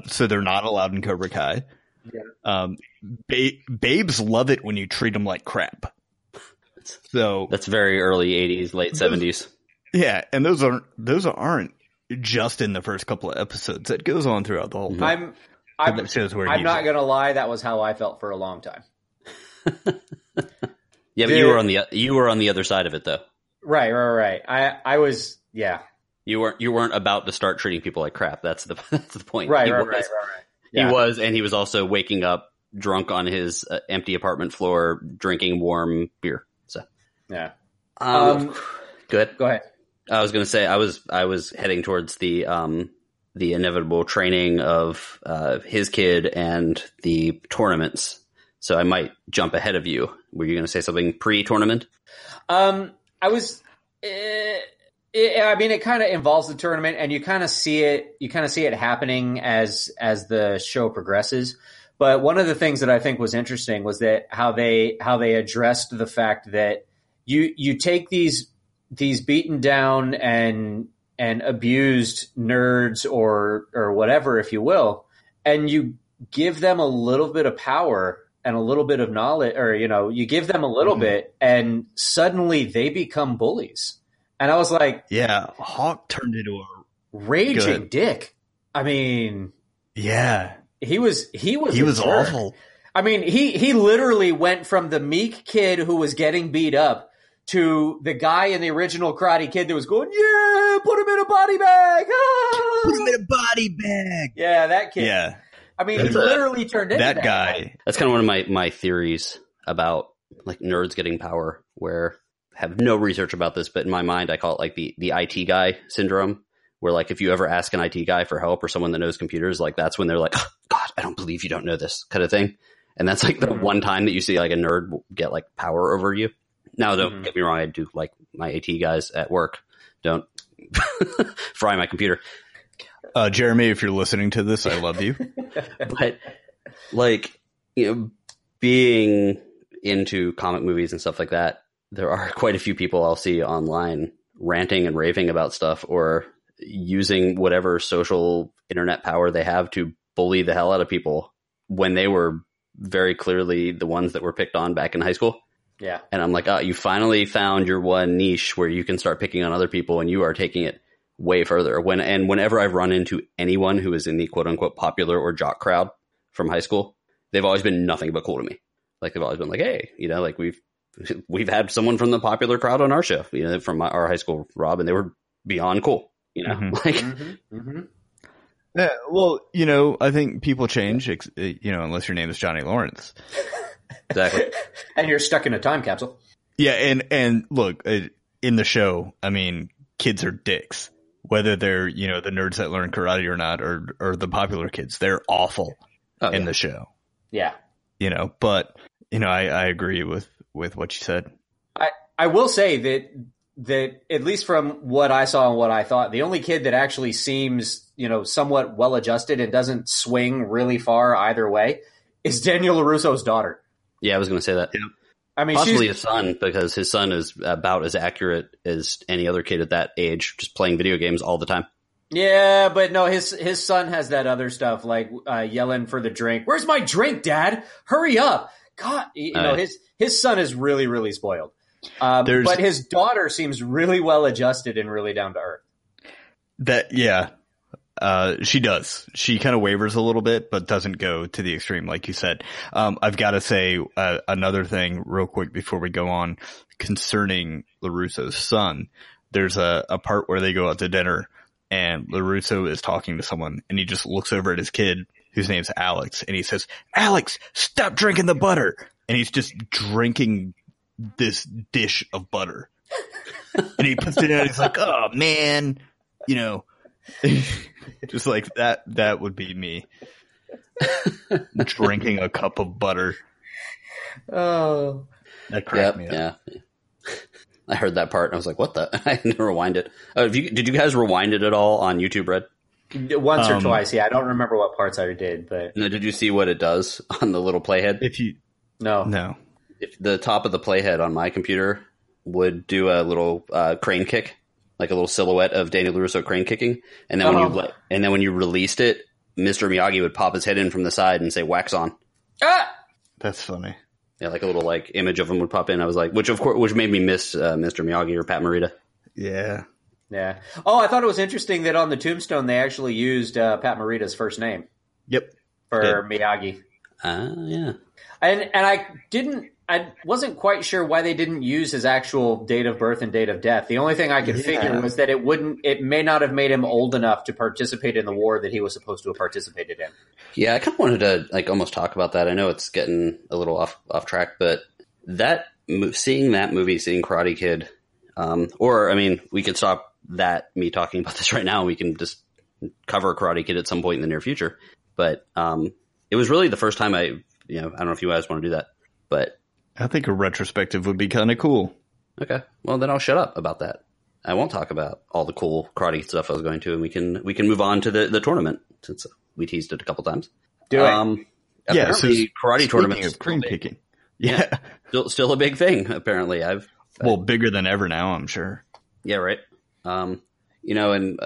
so they're not allowed in Cobra Kai. Yeah. Babes love it when you treat them like crap. So that's very early 80s, late 70s. Yeah, and those aren't just in the first couple of episodes. It goes on throughout the whole thing. I'm not going to lie, that was how I felt for a long time. Yeah, but you were on the other side of it though. Right. I was, yeah. You weren't about to start treating people like crap. That's the point. Right. Yeah. He was, and he was also waking up drunk on his empty apartment floor, drinking warm beer. So, yeah. Good. Go ahead. I was going to say I was heading towards the inevitable training of his kid and the tournaments. So I might jump ahead of you. Were you going to say something pre-tournament? I was. I mean, it kind of involves the tournament, and you kind of see it happening as the show progresses. But one of the things that I think was interesting was that how they addressed the fact that you take these beaten down and abused nerds or whatever, if you will, and you give them a little bit of power and a little bit of knowledge, or, you know, you give them a little bit, and suddenly they become bullies. And I was like, yeah, Hawk turned into a raging dick. I mean, yeah, he was awful. I mean, he literally went from the meek kid who was getting beat up to the guy in the original Karate Kid that was going, "Yeah, put him in a body bag. Ah! Put him in a body bag." Yeah, that kid. Yeah. I mean, he literally turned into that guy. That's kind of one of my theories about like nerds getting power, where have no research about this, but in my mind, I call it like the IT guy syndrome, where like if you ever ask an IT guy for help or someone that knows computers, like that's when they're like, "Oh, God, I don't believe you don't know this," kind of thing. And that's like the one time that you see like a nerd get like power over you. Now, don't get me wrong. I do like my IT guys at work. Don't fry my computer. Jeremy, if you're listening to this, I love you. But like, you know, being into comic movies and stuff like that, there are quite a few people I'll see online ranting and raving about stuff, or using whatever social internet power they have to bully the hell out of people when they were very clearly the ones that were picked on back in high school. Yeah. And I'm like, oh, you finally found your one niche where you can start picking on other people, and you are taking it way further. Whenever I've run into anyone who is in the quote unquote popular or jock crowd from high school, they've always been nothing but cool to me. Like, they've always been like, hey, you know, like we've had someone from the popular crowd on our show, you know, from our high school, Rob, and they were beyond cool, you know, Yeah, well, you know, I think people change, you know, unless your name is Johnny Lawrence. Exactly. And you're stuck in a time capsule. Yeah. And look, in the show, I mean, kids are dicks, whether they're, you know, the nerds that learn karate or not, or the popular kids, they're awful in the show. Yeah. You know, but, you know, I agree with what you said. I will say that at least from what I saw and what I thought, the only kid that actually seems, you know, somewhat well adjusted and doesn't swing really far either way is Daniel LaRusso's daughter. Yeah, I was going to say that. Yeah. I mean, possibly his son, because his son is about as accurate as any other kid at that age, just playing video games all the time. Yeah, but no, his son has that other stuff, like yelling for the drink. Where's my drink, Dad? Hurry up! God, you know, his son is really, really spoiled. But his daughter seems really well adjusted and really down to earth. She does. She kind of wavers a little bit, but doesn't go to the extreme, like you said. I've got to say another thing real quick before we go on concerning LaRusso's son. There's a part where they go out to dinner and LaRusso is talking to someone, and he just looks over at his kid, whose name's Alex, and he says, "Alex, stop drinking the butter." And he's just drinking this dish of butter. And he puts it out. He's like, "Oh man," you know, just like that. That would be me drinking a cup of butter. Oh, that cracked me up. Yeah, I heard that part and I was like, "What the?" I had to rewind it. Did you guys rewind it at all on YouTube Red? Once or twice. Yeah, I don't remember what parts I did, but no. Did you see what it does on the little playhead? No. If the top of the playhead on my computer would do a little crane kick, like a little silhouette of Daniel LaRusso crane kicking, and then when you released it, Mr. Miyagi would pop his head in from the side and say, "Wax on." Ah, that's funny. Yeah, like a little image of him would pop in. I was like, which made me miss Mr. Miyagi or Pat Morita. Yeah, yeah. Oh, I thought it was interesting that on the tombstone they actually used Pat Morita's first name. Yep, for Miyagi. Yeah. And I wasn't quite sure why they didn't use his actual date of birth and date of death. The only thing I could figure was that it may not have made him old enough to participate in the war that he was supposed to have participated in. Yeah, I kind of wanted to almost talk about that. I know it's getting a little off track, but seeing Karate Kid, or I mean, we could stop me talking about this right now. We can just cover Karate Kid at some point in the near future. But it was really the first time I don't know if you guys want to do that, but I think a retrospective would be kind of cool. Okay. Well, then I'll shut up about that. I won't talk about all the cool karate stuff I was going to, and we can move on to the tournament, since we teased it a couple times. Do it. Yeah, so karate tournament is crane kicking. Yeah. Still a big thing, apparently. Bigger than ever now, I'm sure. Yeah, right. You know, and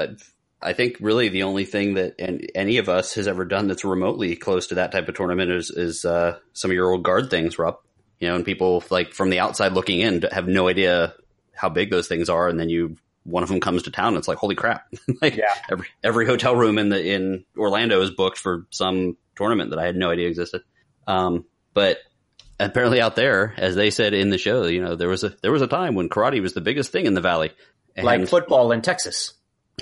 I think really the only thing that any of us has ever done that's remotely close to that type of tournament is some of your old guard things, Rob. You know, and people from the outside looking in have no idea how big those things are, and then one of them comes to town, and it's like, holy crap! Every hotel room in Orlando is booked for some tournament that I had no idea existed. But apparently, out there, as they said in the show, you know, there was a time when karate was the biggest thing in the valley, like football in Texas.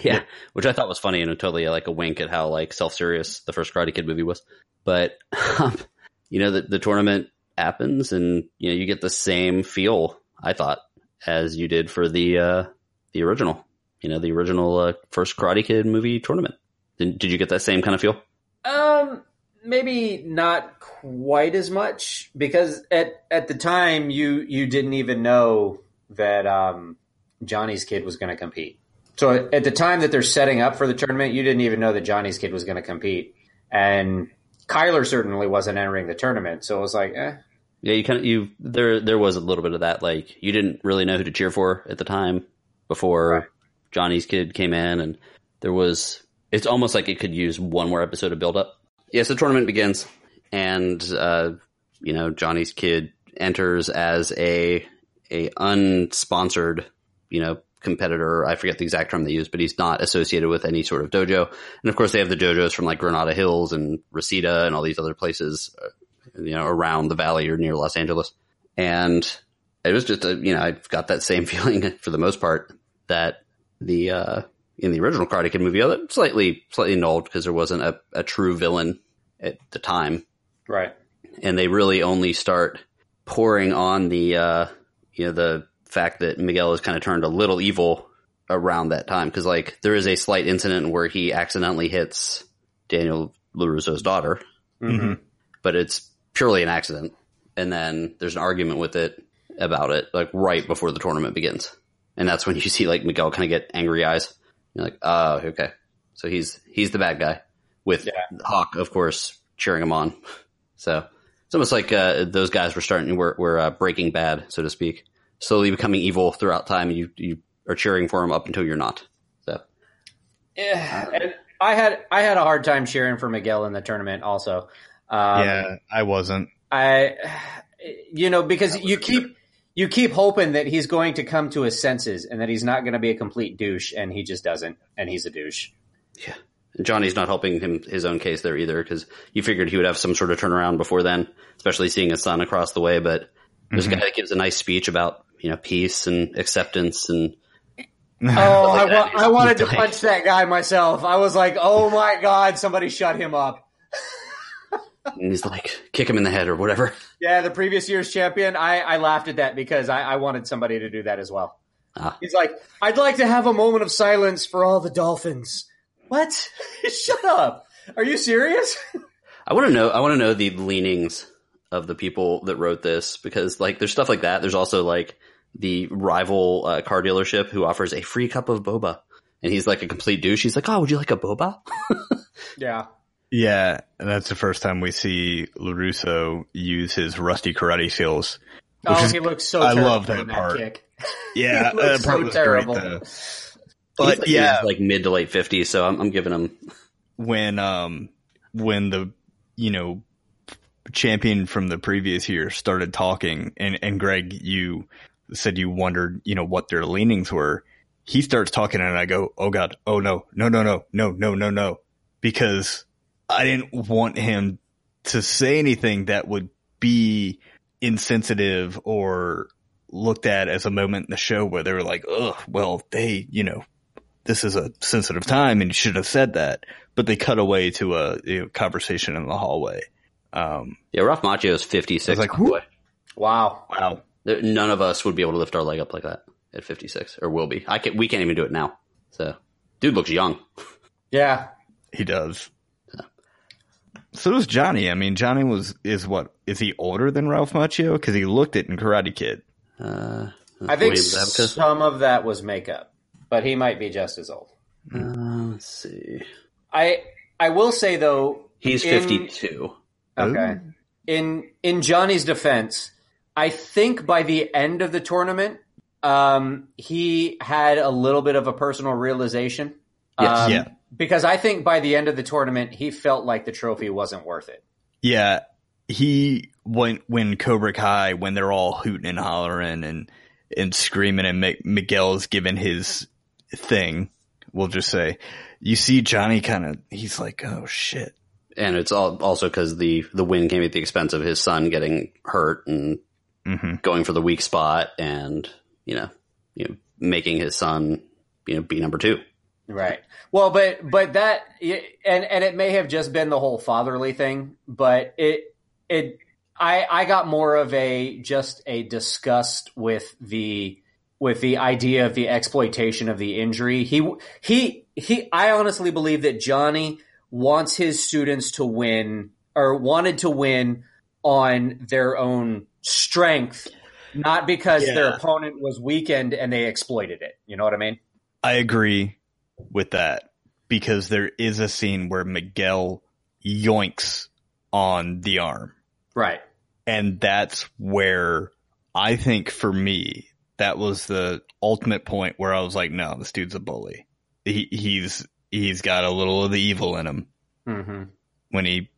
Yeah, which I thought was funny and totally a wink at how self-serious the first Karate Kid movie was. But you know, the tournament happens, and you know, you get the same feel, I thought, as you did for the original, you know, the original first Karate Kid movie tournament. Did you get that same kind of feel? Maybe not quite as much, because at the time you didn't even know that Johnny's kid was going to compete. So at the time that they're setting up for the tournament, you didn't even know that Johnny's kid was going to compete, and Kyler certainly wasn't entering the tournament. So it was like, eh. Yeah, there was a little bit of that. Like, you didn't really know who to cheer for at the time before Johnny's kid came in, and there was, it's almost like it could use one more episode of build up. Yes, the tournament begins, and you know, Johnny's kid enters as a unsponsored, you know, competitor. I forget the exact term they use, but he's not associated with any sort of dojo. And of course, they have the dojos from like Granada Hills and Reseda and all these other places, you know, around the valley or near Los Angeles. And it was just, you know, I got that same feeling for the most part that the in the original Karate Kid movie, although slightly annulled because there wasn't a true villain at the time, right? And they really only start pouring on the you know, the fact that Miguel has kind of turned a little evil around that time, because like there is a slight incident where he accidentally hits Daniel LaRusso's daughter, mm-hmm. but it's purely an accident. And then there's an argument with it about it, like right before the tournament begins, and that's when you see like Miguel kind of get angry eyes. You're like, oh, okay, so he's the bad guy, with Hawk, of course, cheering him on. So it's almost like those guys were Breaking Bad, so to speak. Slowly becoming evil throughout time, and you are cheering for him up until you're not. So, yeah, and I had a hard time cheering for Miguel in the tournament. Also, yeah, I wasn't. You know, because you keep hoping that he's going to come to his senses and that he's not going to be a complete douche, and he just doesn't, and he's a douche. Yeah, and Johnny's not helping him his own case there either, because you figured he would have some sort of turnaround before then, especially seeing his son across the way. But there's a guy that gives a nice speech about, you know, peace and acceptance and. I wanted to punch that guy myself. I was like, oh my God, somebody shut him up. And he's like, kick him in the head or whatever. Yeah, the previous year's champion. I laughed at that because I wanted somebody to do that as well. He's like, I'd like to have a moment of silence for all the dolphins. What? Shut up. Are you serious? I want to know the leanings of the people that wrote this, because like there's stuff like that. There's also like the rival car dealership who offers a free cup of boba, and he's like a complete douche. He's like, oh, would you like a boba? Yeah. Yeah, and that's the first time we see LaRusso use his rusty karate skills. Oh, he looks so terrible. I love that part. That kick. Yeah, that part was terrible. Great, but he's like mid to late 50s, so I'm giving him when the, you know, champion from the previous year started talking, and Greg, you said you wondered, you know, what their leanings were. He starts talking, and I go, oh God, oh no, because I didn't want him to say anything that would be insensitive or looked at as a moment in the show where they were like, oh, well, they, you know, this is a sensitive time and you should have said that. But they cut away to a, you know, conversation in the hallway. Yeah, Ralph Macchio is 56. Like, boy. Wow. None of us would be able to lift our leg up like that at 56, or will be. We can't even do it now. So, dude looks young. Yeah. He does. So does Johnny. I mean, Johnny is he older than Ralph Macchio? Because he looked it in Karate Kid. I think some of that was makeup, but he might be just as old. Let's see. I will say though, he's 52. Okay. In Johnny's defense, I think by the end of the tournament, he had a little bit of a personal realization. Yes. Yeah. Because I think by the end of the tournament, he felt like the trophy wasn't worth it. Yeah. He went when Cobra Kai, when they're all hooting and hollering and screaming, and Miguel's giving his thing, we'll just say, you see Johnny kind of, he's like, oh shit. And it's also because the win came at the expense of his son getting hurt and going for the weak spot, and, you know, making his son, you know, be number two. Right. Well, but that, and it may have just been the whole fatherly thing, but I got more of just a disgust with the idea of the exploitation of the injury. I honestly believe that Johnny wants his students to win, or wanted to win, on their own strength, not because their opponent was weakened and they exploited it. You know what I mean? I agree with that, because there is a scene where Miguel yoinks on the arm. Right. And that's where I think for me, that was the ultimate point where I was like, no, this dude's a bully. He's he's got a little of the evil in him. Mm-hmm. When he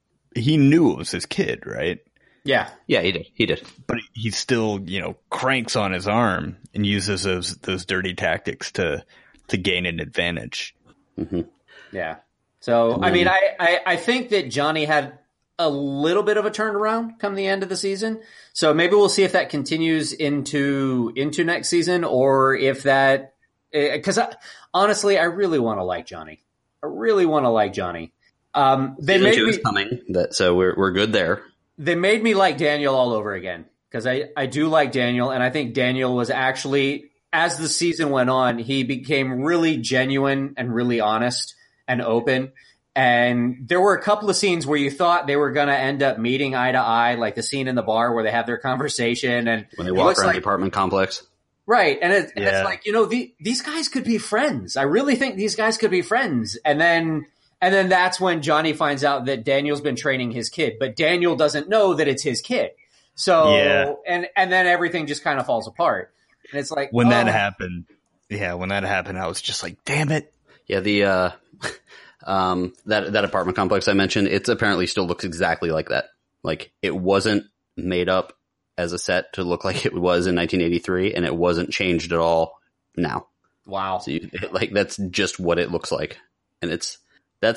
knew it was his kid, right? Yeah. Yeah, he did. But he still, cranks on his arm and uses those dirty tactics to gain an advantage. Mm-hmm. Yeah. So, I mean, I think that Johnny had a little bit of a turnaround come the end of the season. So maybe we'll see if that continues into next season, or if that, because honestly, I really want to like Johnny. They made me, is coming, so we're good there. They made me like Daniel all over again, because I do like Daniel, and I think Daniel was actually, as the season went on, he became really genuine and really honest and open. And there were a couple of scenes where you thought they were going to end up meeting eye to eye, like the scene in the bar where they have their conversation and when they walk around the apartment complex. Right. And it's like, these guys could be friends. I really think these guys could be friends. And then that's when Johnny finds out that Daniel's been training his kid, but Daniel doesn't know that it's his kid. So, and then everything just kind of falls apart. And it's like, when that happened, I was just like, damn it. Yeah. The, that apartment complex I mentioned, it's apparently still looks exactly like that. Like, it wasn't made up as a set to look like it was in 1983, and it wasn't changed at all now. Wow. So that's just what it looks like. And that's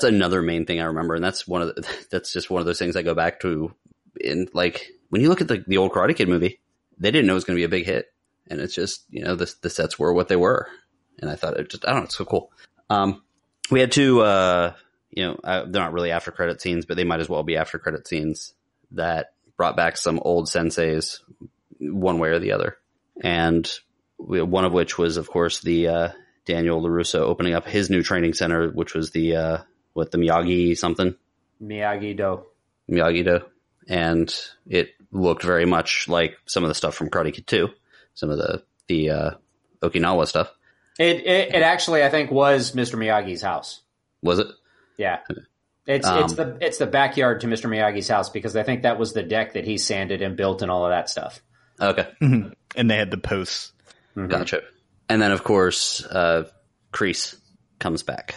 another main thing I remember. And that's just one of those things I go back to in, like, when you look at the old Karate Kid movie, they didn't know it was going to be a big hit. And it's just, the sets were what they were. And I thought I don't know. It's so cool. We had two, they're not really after credit scenes, but they might as well be after credit scenes that brought back some old senseis one way or the other. And one of which was, of course, the Daniel LaRusso opening up his new training center, which was the, the Miyagi something? Miyagi-Do. And it looked very much like some of the stuff from Karate Kid 2, some of the Okinawa stuff. It actually, I think, was Mr. Miyagi's house. Was it? Yeah. It's the backyard to Mr. Miyagi's house, because I think that was the deck that he sanded and built and all of that stuff. Okay. Mm-hmm. And they had the posts. Mm-hmm. Gotcha. And then, of course, Kreese comes back.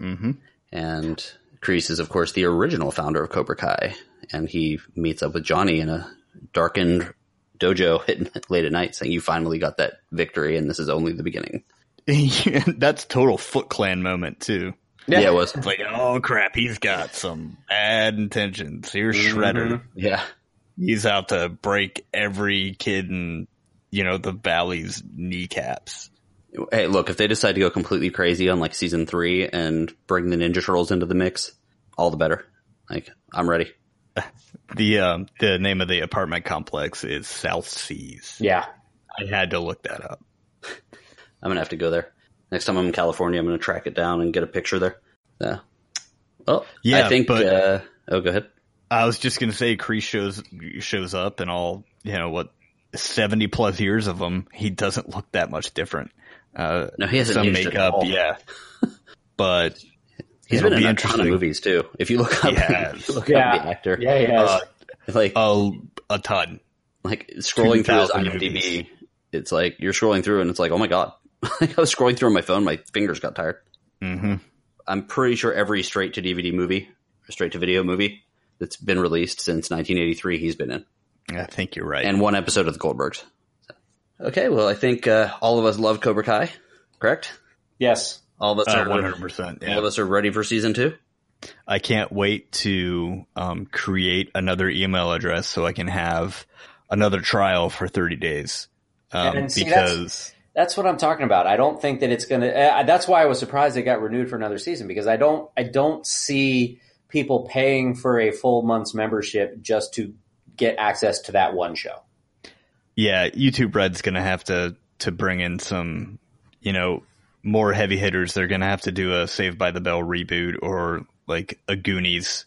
Mm-hmm. And Kreese is, of course, the original founder of Cobra Kai. And he meets up with Johnny in a darkened dojo late at night, saying, "You finally got that victory, and this is only the beginning." That's total Foot Clan moment too. Yeah, it was. It's like, oh crap, he's got some bad intentions. Here's Shredder. Yeah, he's out to break every kid in the valley's kneecaps. Hey, look, if they decide to go completely crazy on like season 3 and bring the Ninja Turtles into the mix, all the better. Like, I'm ready. The name of the apartment complex is South Seas. Yeah, I had to look that up. I'm going to have to go there. Next time I'm in California, I'm going to track it down and get a picture there. Yeah. Oh, yeah. I think, go ahead. I was just going to say, Kreese shows up, and all, 70 plus years of him, he doesn't look that much different. No, he hasn't some makeup, at all. Yeah. But he's been in a ton of movies too. If you look up, up the actor, yeah, he has. Like a ton. Like, scrolling through his IMDb, it's like you're scrolling through, and it's like, oh my god. I was scrolling through on my phone. My fingers got tired. Mm-hmm. I'm pretty sure every straight-to-video movie that's been released since 1983, he's been in. I think you're right. And one episode of The Goldbergs. Okay, well, I think all of us love Cobra Kai, correct? Yes. All of us are 100%. Yeah. All of us are ready for season 2? I can't wait to create another email address so I can have another trial for 30 days. That's what I'm talking about. I don't think that it's going to – that's why I was surprised it got renewed for another season, because I don't see people paying for a full month's membership just to get access to that one show. Yeah, YouTube Red's going to have to bring in some, more heavy hitters. They're going to have to do a Saved by the Bell reboot, or like a Goonies,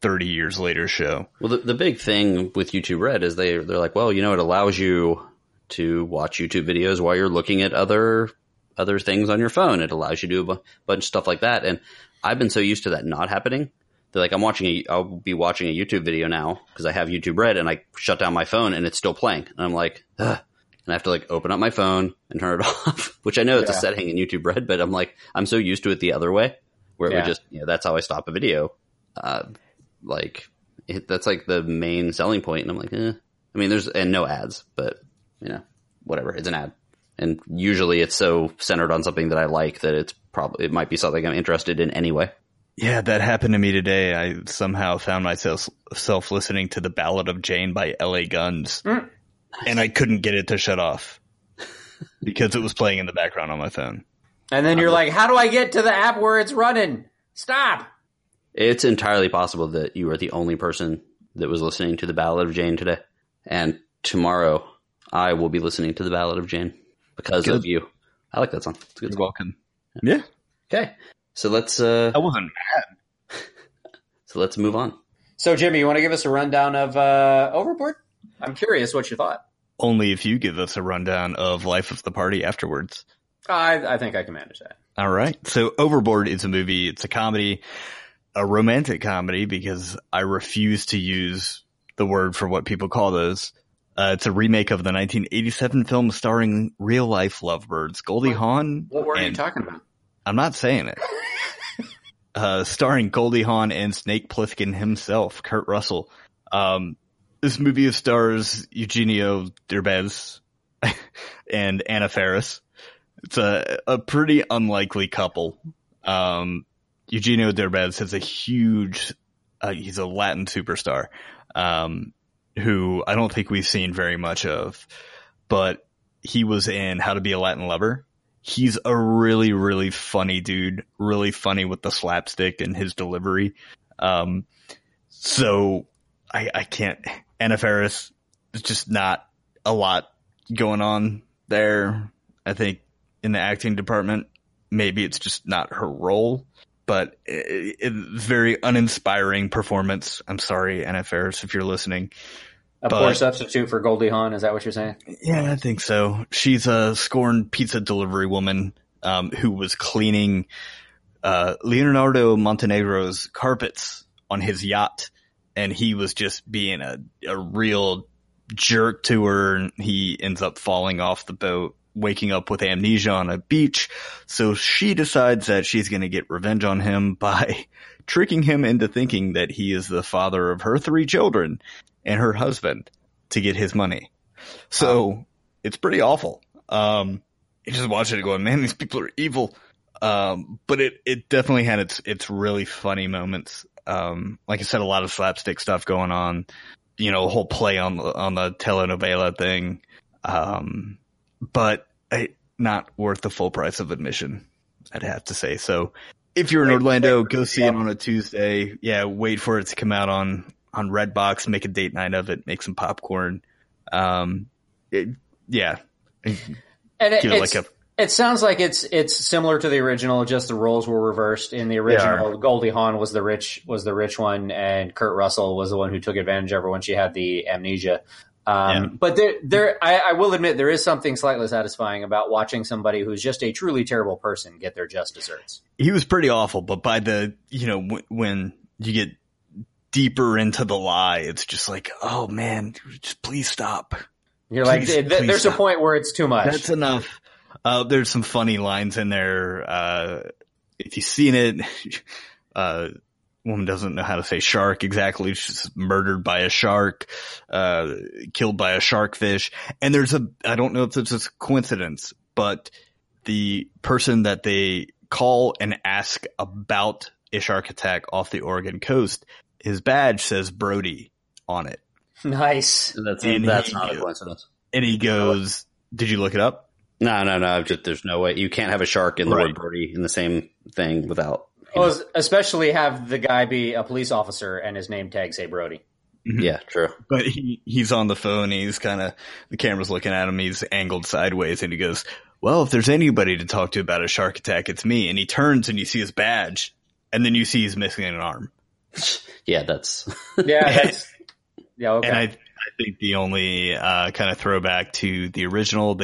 30 years later show. Well, the big thing with YouTube Red is they're like, well, it allows you – to watch YouTube videos while you're looking at other things on your phone. It allows you to do a bunch of stuff like that. And I've been so used to that not happening. They're like, I'll be watching a YouTube video now because I have YouTube Red, and I shut down my phone and it's still playing. And I'm like, ugh. and I have to like open up my phone and turn it off, which I know it's a setting in YouTube Red, but I'm like, I'm so used to it the other way where it would just, you know, that's how I stop a video. That's like the main selling point. And I'm like, I mean, and no ads, but you know, whatever, it's an ad. And usually it's so centered on something that I like that it's probably, it might be something I'm interested in anyway. Yeah, that happened to me today. I somehow found myself listening to The Ballad of Jane by L.A. Guns, and I couldn't get it to shut off because it was playing in the background on my phone. And then you're like, how do I get to the app where it's running? Stop! It's entirely possible that you are the only person that was listening to The Ballad of Jane today. And tomorrow I will be listening to The Ballad of Jane because of you. I like that song. It's a good song. You're welcome. Yeah. Okay. So let's... I wasn't mad. So let's move on. So, Jimmy, you want to give us a rundown of Overboard? I'm curious what you thought. Only if you give us a rundown of Life of the Party afterwards. I think I can manage that. All right. So Overboard is a movie. It's a comedy, a romantic comedy, because I refuse to use the word for what people call those. It's a remake of the 1987 film starring real-life lovebirds, Goldie Hawn. What word are you talking about? I'm not saying it. Starring Goldie Hawn and Snake Plissken himself, Kurt Russell. This movie stars Eugenio Derbez and Anna Faris. It's a pretty unlikely couple. Eugenio Derbez is a huge he's a Latin superstar who I don't think we've seen very much of, but he was in How to Be a Latin Lover. He's a really, really funny dude, really funny with the slapstick and his delivery. So I can't. Anna Faris, there's just not a lot going on there, I think, in the acting department. Maybe it's just not her role, but it's very uninspiring performance. I'm sorry, Anna Faris, if you're listening. Poor substitute for Goldie Hawn, is that what you're saying? Yeah, I think so. She's a scorned pizza delivery woman who was cleaning Leonardo Montenegro's carpets on his yacht, and he was just being a real jerk to her, and he ends up falling off the boat, waking up with amnesia on a beach. So she decides that she's going to get revenge on him by tricking him into thinking that he is the father of her three children and her husband to get his money. So it's pretty awful. You just watch it going, man, these people are evil. But it definitely had its really funny moments. Like I said, a lot of slapstick stuff going on, you know, a whole play on the telenovela thing. But not worth the full price of admission, I'd have to say. So if you're in Orlando, go see it on a Tuesday. Yeah, wait for it to come out on Redbox, make a date night of it, make some popcorn. It sounds like it's similar to the original, just the roles were reversed. In the original, Goldie Hawn was the rich one, and Kurt Russell was the one who took advantage of her when she had the amnesia. But I will admit there is something slightly satisfying about watching somebody who's just a truly terrible person get their just desserts. He was pretty awful, but by the, you know, when you get deeper into the lie, it's just like, oh man, just please stop. You're please, like, there's stop. A point where it's too much. That's enough. There's some funny lines in there. If you've seen it, woman doesn't know how to say shark exactly. She's murdered by a shark, killed by a shark fish. And I don't know if this is a coincidence, but the person that they call and ask about a shark attack off the Oregon coast, his badge says Brody on it. Nice. That's not a coincidence. And he goes, did you look it up? No. There's no way. You can't have a shark in the word Brody in the same thing without. Well, especially have the guy be a police officer and his name tag say Brody. Mm-hmm. Yeah, true. But he's on the phone. He's kind of – the camera's looking at him. He's angled sideways, and he goes, well, if there's anybody to talk to about a shark attack, it's me. And he turns, and you see his badge, and then you see he's missing an arm. Yeah, okay. And I think the only kind of throwback to the original,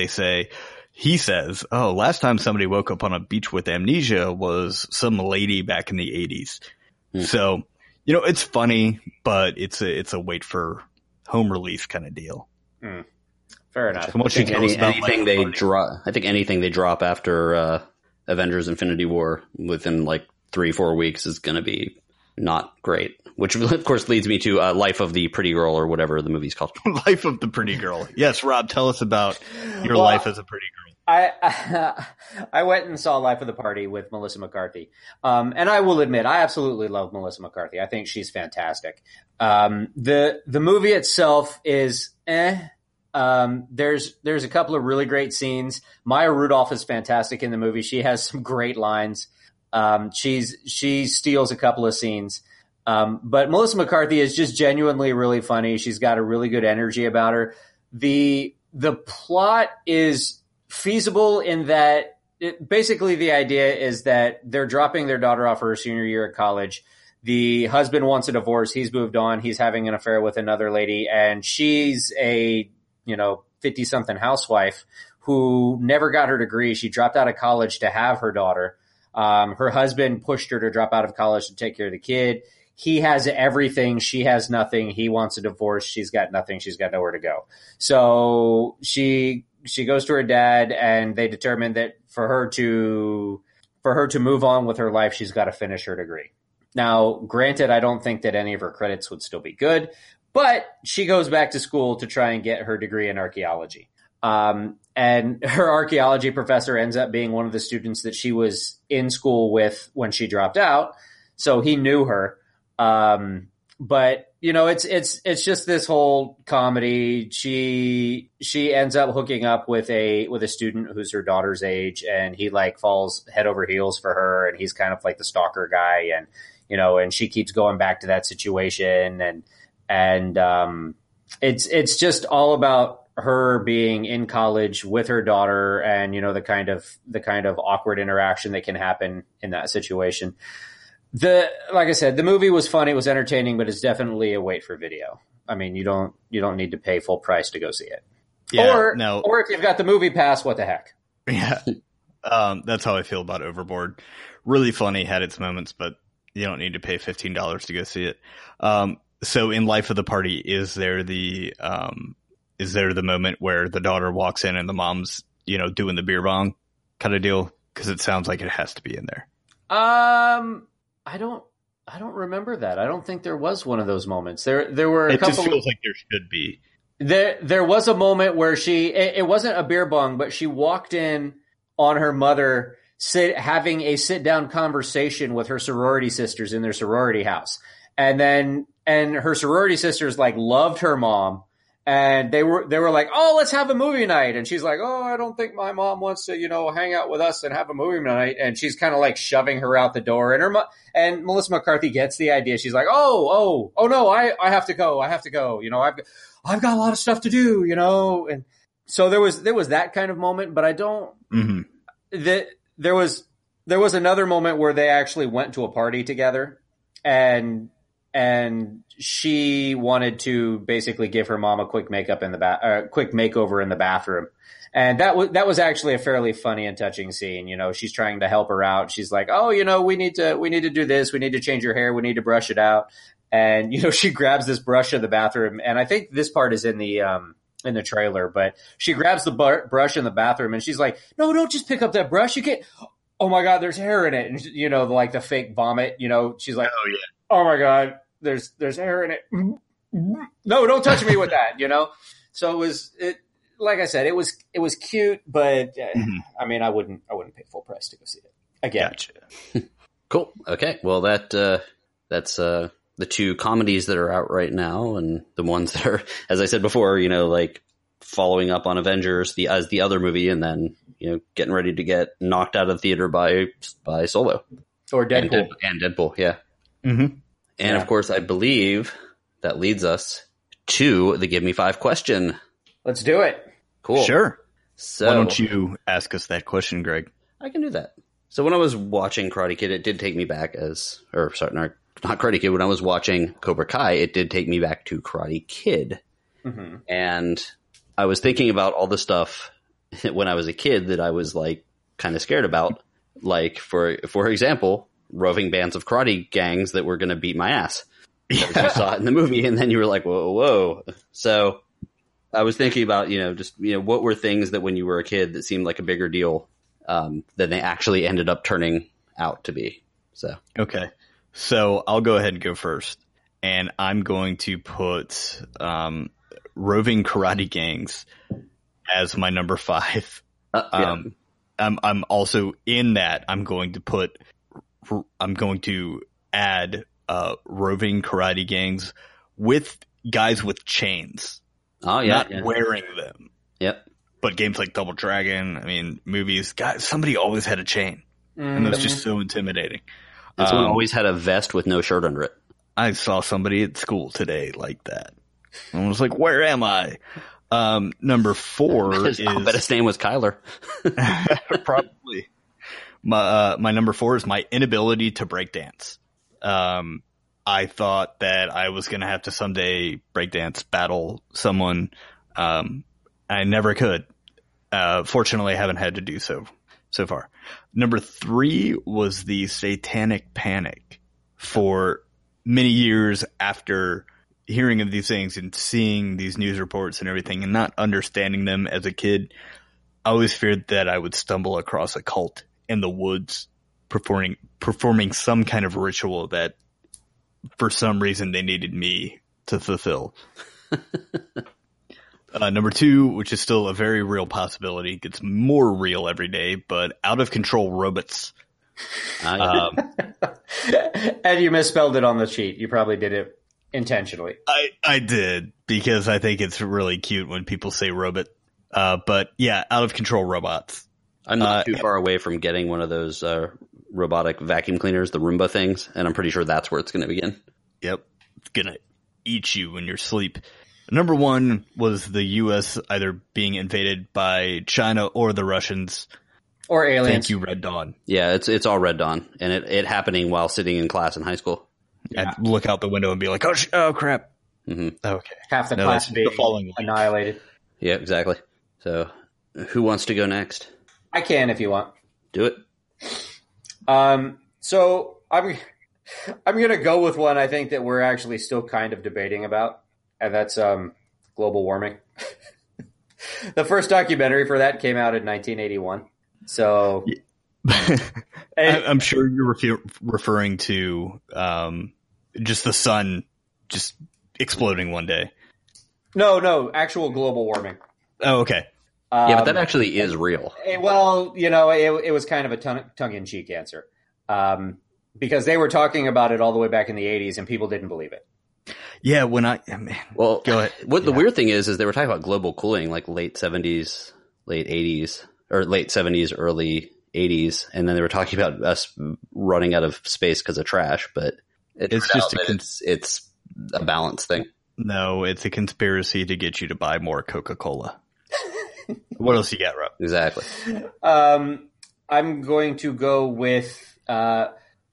he says, oh, last time somebody woke up on a beach with amnesia was some lady back in the 80s. Mm. So, you know, it's funny, but it's a wait for home release kind of deal. Mm. Fair enough. From what she tells anything they drop, I think anything they drop after Avengers: Infinity War within like 3-4 weeks is going to be not great. Which of course leads me to Life of the Pretty Girl or whatever the movie's called. Life of the Pretty Girl. Yes, Rob, tell us about your life as a pretty girl. I went and saw Life of the Party with Melissa McCarthy. And I will admit, I absolutely love Melissa McCarthy. I think she's fantastic. The movie itself is eh. There's a couple of really great scenes. Maya Rudolph is fantastic in the movie. She has some great lines. She steals a couple of scenes. But Melissa McCarthy is just genuinely really funny. She's got a really good energy about her. The plot is feasible in that basically the idea is that they're dropping their daughter off her senior year at college. The husband wants a divorce. He's moved on. He's having an affair with another lady, and she's a 50-something housewife who never got her degree. She dropped out of college to have her daughter. Her husband pushed her to drop out of college to take care of the kid. He has everything. She has nothing. He wants a divorce. She's got nothing. She's got nowhere to go. So she goes to her dad, and they determine that for her to move on with her life, she's got to finish her degree. Now, granted, I don't think that any of her credits would still be good, but she goes back to school to try and get her degree in archaeology. And her archaeology professor ends up being one of the students that she was in school with when she dropped out. So he knew her. But it's just this whole comedy. She ends up hooking up with a student who's her daughter's age, and he like falls head over heels for her, and he's kind of like the stalker guy, and and she keeps going back to that situation, and it's just all about her being in college with her daughter, and the kind of awkward interaction that can happen in that situation. Like I said, the movie was funny, it was entertaining, but it's definitely a wait for video. I mean, you don't need to pay full price to go see it. Yeah, or if you've got the movie pass, what the heck? Yeah, that's how I feel about Overboard. Really funny, had its moments, but you don't need to pay $15 to go see it. So in Life of the Party, is there the moment where the daughter walks in and the mom's doing the beer bong kind of deal? Because it sounds like it has to be in there. I don't remember that. I don't think there was one of those moments. There were a couple. It just feels like there should be. There was a moment where it wasn't a beer bong, but she walked in on her mother having a sit down conversation with her sorority sisters in their sorority house. And her sorority sisters like loved her mom, and they were like, "Oh, let's have a movie night." And she's like, "Oh, I don't think my mom wants to, hang out with us and have a movie night." And she's kind of like shoving her out the door. And and Melissa McCarthy gets the idea. She's like, "Oh no, I have to go. I have to go. I've got a lot of stuff to do, And so there was that kind of moment, but I don't. Mm-hmm. There was another moment where they actually went to a party together, and she wanted to basically give her mom a quick makeover in the bathroom. And that was actually a fairly funny and touching scene. She's trying to help her out. She's like, "Oh, we need to do this. We need to change your hair. We need to brush it out." And, she grabs this brush in the bathroom. And I think this part is in the trailer, but she grabs the brush in the bathroom and she's like, "No, don't just pick up that brush. You can't. Oh my God, there's hair in it." And like the fake vomit, she's like, "Oh yeah. Oh my God. There's hair in it. No, don't touch me with that." So it was cute, but mm-hmm. I mean, I wouldn't pay full price to go see it again. Gotcha. Cool. Okay. Well, that's the two comedies that are out right now, and the ones that are, as I said before, like following up on Avengers as the other movie, and then getting ready to get knocked out of the theater by Solo or Deadpool and Deadpool. Yeah. Mm-hmm. And, of course, I believe that leads us to the Give Me 5 question. Let's do it. Cool. Sure. So why don't you ask us that question, Greg? I can do that. So when I was watching Karate Kid, it did take me back not Karate Kid. When I was watching Cobra Kai, it did take me back to Karate Kid. Mm-hmm. And I was thinking about all the stuff when I was a kid that I was, like, kind of scared about. Like, for example, roving bands of karate gangs that were going to beat my ass. Yeah. You saw it in the movie, and then you were like, whoa. So I was thinking about, what were things that when you were a kid that seemed like a bigger deal than they actually ended up turning out to be. So, okay. So I'll go ahead and go first. And I'm going to put roving karate gangs as my number 5. Yeah. I'm also in that. I'm going to add roving karate gangs with guys with chains. Oh yeah, not wearing them. Yep. But games like Double Dragon, movies, guys, somebody always had a chain, and that's just so intimidating. And someone always had a vest with no shirt under it. I saw somebody at school today like that. And I was like, "Where am I?" Number 4 is. I bet his name was Kyler. Probably. My number 4 is my inability to breakdance. I thought that I was going to have to someday breakdance battle someone. I never could. Fortunately, I haven't had to do so far. Number 3 was the satanic panic. For many years after hearing of these things and seeing these news reports and everything and not understanding them as a kid, I always feared that I would stumble across a cult in the woods performing some kind of ritual that for some reason they needed me to fulfill. Number 2, which is still a very real possibility, gets more real every day, but out of control robots. And you misspelled it on the sheet. You probably did it intentionally. I did, because I think it's really cute when people say robot. But yeah, out of control robots. I'm not too far away from getting one of those robotic vacuum cleaners, the Roomba things, and I'm pretty sure that's where it's going to begin. Yep. It's going to eat you in your sleep. Number 1 was the U.S. either being invaded by China or the Russians. Or aliens. Thank you, Red Dawn. Yeah, it's all Red Dawn, and it happening while sitting in class in high school. Yeah. I'd look out the window and be like, oh crap. Mm-hmm. Okay. Half the class being annihilated. Yeah, exactly. So who wants to go next? I can if you want. Do it. So I'm going to go with one I think that we're actually still kind of debating about, and that's global warming. The first documentary for that came out in 1981. So yeah. I'm sure you're referring to just the sun just exploding one day. No, actual global warming. Oh, okay. Yeah, but that actually is real. Well, it was kind of a tongue-in-cheek answer because they were talking about it all the way back in the 80s, and people didn't believe it. Yeah, go ahead. The weird thing is they were talking about global cooling, like late 70s, late 80s, or late 70s, early 80s, and then they were talking about us running out of space because of trash. But it's just it's a balance thing. No, it's a conspiracy to get you to buy more Coca-Cola. What else you got, Rob? Exactly. I'm going to go with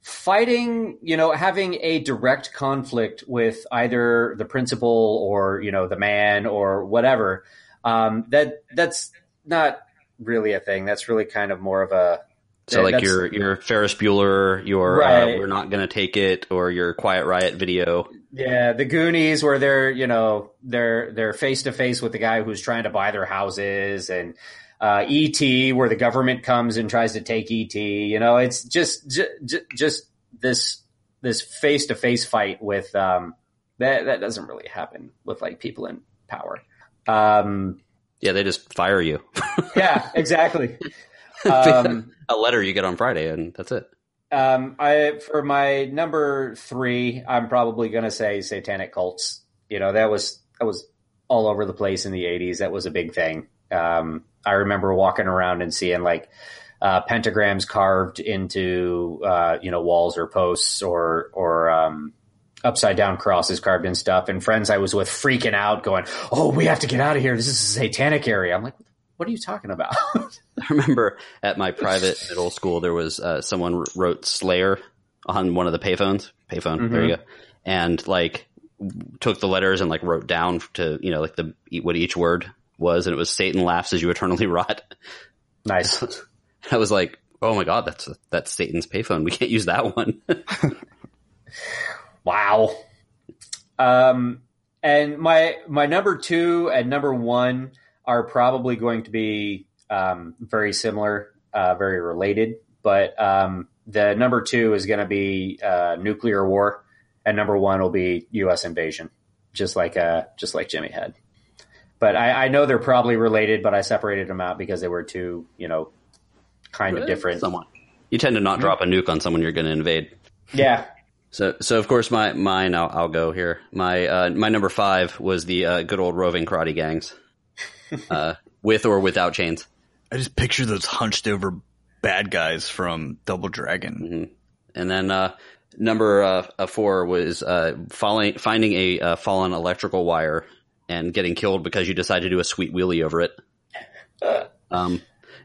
fighting, having a direct conflict with either the principal or, the man or whatever. That's not really a thing. That's really kind of more of a... So like your Ferris Bueller, your right. We're not going to take it, or your Quiet Riot video. Yeah, the Goonies, where they're face to face with the guy who's trying to buy their houses, and E.T., where the government comes and tries to take E.T. It's just this face to face fight with that doesn't really happen with like people in power. Yeah, they just fire you. Yeah, exactly. A letter you get on Friday, and that's it. For my number 3, I'm probably going to say satanic cults. That was all over the place in the 80s. That was a big thing. I remember walking around and seeing like pentagrams carved into walls or posts or upside down crosses carved in stuff. And friends I was with freaking out, going, "Oh, we have to get out of here. This is a satanic area." I'm like, what are you talking about? I remember at my private middle school, there was someone wrote Slayer on one of the payphones. Mm-hmm. There you go. And like took the letters and like wrote down to, like what each word was. And it was Satan laughs as you eternally rot. Nice. I was like, oh my God, that's Satan's payphone. We can't use that one. Wow. And my number two and number one are probably going to be very similar, very related. But the number two is going to be nuclear war, and number one will be U.S. invasion, just like Jimmy had. But I know they're probably related, but I separated them out because they were two, kind of different. Someone. You tend to not drop a nuke on someone you're going to invade. Yeah. So of course mine. I'll go here. My number five was the good old roving karate gangs, with or without chains. I just picture those hunched over bad guys from Double Dragon. Mm-hmm. And then number four was finding a fallen electrical wire and getting killed because you decided to do a sweet wheelie over it.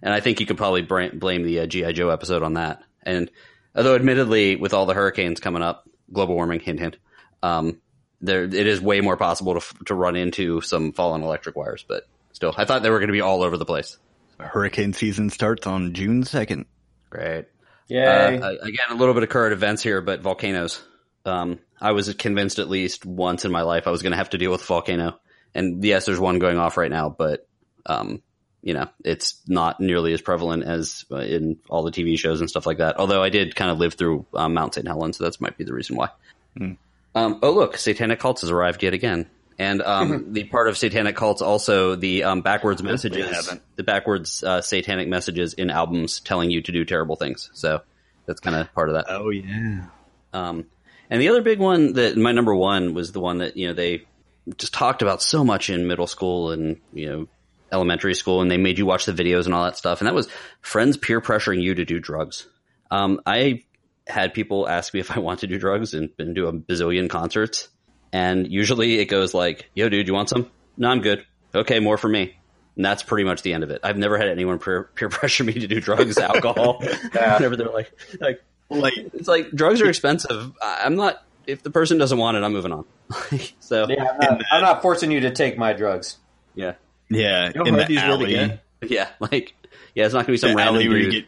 And I think you could probably blame the G.I. Joe episode on that. And although admittedly, with all the hurricanes coming up, global warming, hint, hint, it is way more possible to run into some fallen electric wires. But still, I thought they were going to be all over the place. Hurricane season starts on June 2nd. Great. Yay. Again, a little bit of current events here, but volcanoes. I was convinced at least once in my life I was going to have to deal with a volcano. And yes, there's one going off right now, but it's not nearly as prevalent as in all the TV shows and stuff like that. Although I did kind of live through Mount St. Helens, so that might be the reason why. Mm. Oh, look, satanic cults has arrived yet again. And the part of satanic cults also the backwards messages, the backwards satanic messages in albums telling you to do terrible things. So that's kind of part of that. Oh, yeah. And the other big one that my number one was the one that, they just talked about so much in middle school and, elementary school, and they made you watch the videos and all that stuff. And that was friends peer pressuring you to do drugs. I had people ask me if I want to do drugs and been to a bazillion concerts. And usually it goes like, yo, dude, you want some? No, I'm good. Okay, more for me. And that's pretty much the end of it. I've never had anyone peer pressure me to do drugs, alcohol. Whenever they're like, it's like drugs are expensive. I'm not, if the person doesn't want it, I'm moving on. So yeah, I'm not forcing you to take my drugs. Yeah. Yeah, in the alley. Yeah, it's not going to be some random dude where you get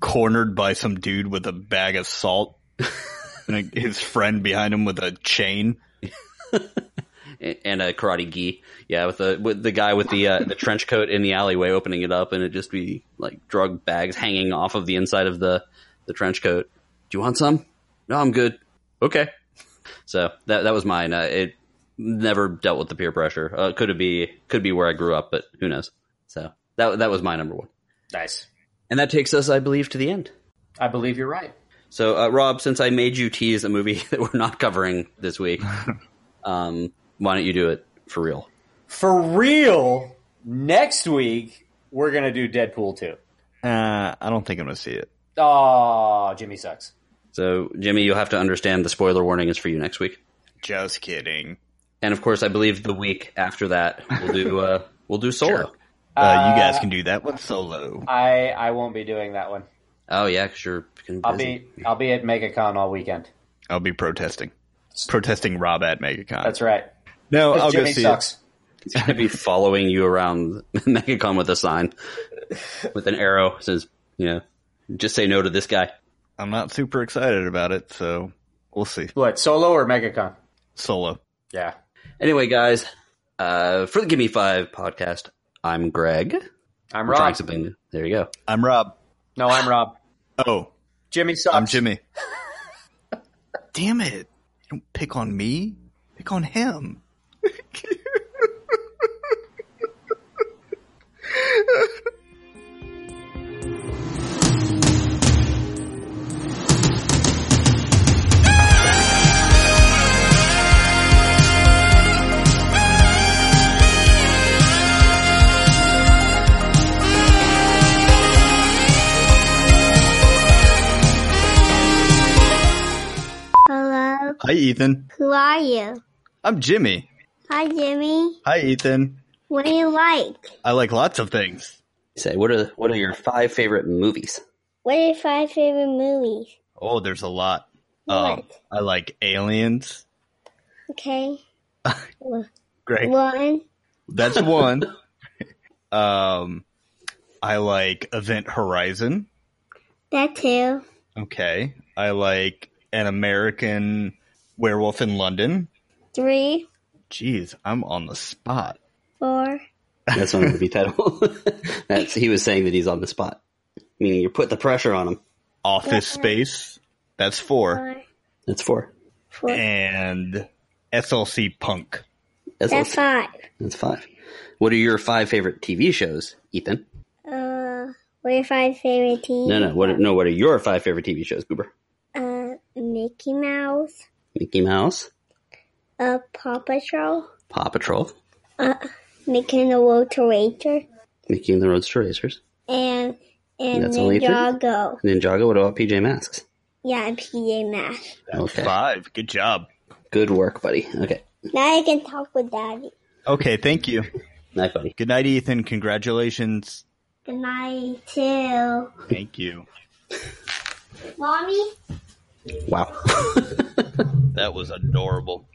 cornered by some dude with a bag of salt and his friend behind him with a chain and a karate gi. Yeah, with the guy with the trench coat in the alleyway opening it up and it just be like drug bags hanging off of the inside of the trench coat. Do you want some? No, I'm good. Okay. So that was mine. Never dealt with the peer pressure. Could be where I grew up, but who knows? So that was my number one. Nice. And that takes us, I believe, to the end. I believe you're right. So, Rob, since I made you tease a movie that we're not covering this week, why don't you do it for real? For real? Next week, we're going to do Deadpool 2. I don't think I'm going to see it. Oh, Jimmy sucks. So, Jimmy, you'll have to understand the spoiler warning is for you next week. Just kidding. And of course, I believe the week after that we'll do Solo. Sure. You guys can do that one solo. I won't be doing that one. Oh yeah, because you're busy. I'll be at MegaCon all weekend. I'll be protesting Rob at MegaCon. That's right. No, I'll Jimmy go see sucks. It. He's gonna be following you around MegaCon with a sign, with an arrow that says, just say no to this guy. I'm not super excited about it, so we'll see. What, Solo or MegaCon? Solo. Yeah. Anyway, guys, for the Give Me Five podcast, I'm Greg. I'm Rob. There you go. I'm Rob. No, I'm Rob. Oh. Jimmy sucks. I'm Jimmy. Damn it. Don't pick on me. Pick on him. Hi, Ethan. Who are you? I'm Jimmy. Hi, Jimmy. Hi, Ethan. What do you like? I like lots of things. Say, what are your five favorite movies? What are your five favorite movies? Oh, there's a lot. What? I like Aliens. Okay. Great. One. That's one. I like Event Horizon. That too. Okay. I like An American Werewolf in London. 3. Jeez, I'm on the spot. Four. That's on the movie title. That's, he was saying that he's on the spot. Meaning you're putting the pressure on him. Office Space. That's four. That's four. And SLC Punk. That's five. That's five. What are your five favorite TV shows, Ethan? What are your five favorite TV? No. What are your five favorite TV shows, Goober? Mickey Mouse. Mickey Mouse. Paw Patrol. Paw Patrol. Mickey and the Road to Racers. Mickey and the Road to Racers. And that's Ninjago. Ninjago. What about PJ Masks? Yeah, and PJ Masks. Okay. Five. Good job. Good work, buddy. Okay. Now I can talk with Daddy. Okay, thank you. Night, buddy. Good night, Ethan. Congratulations. Good night, too. Thank you. Mommy? Wow. That was adorable.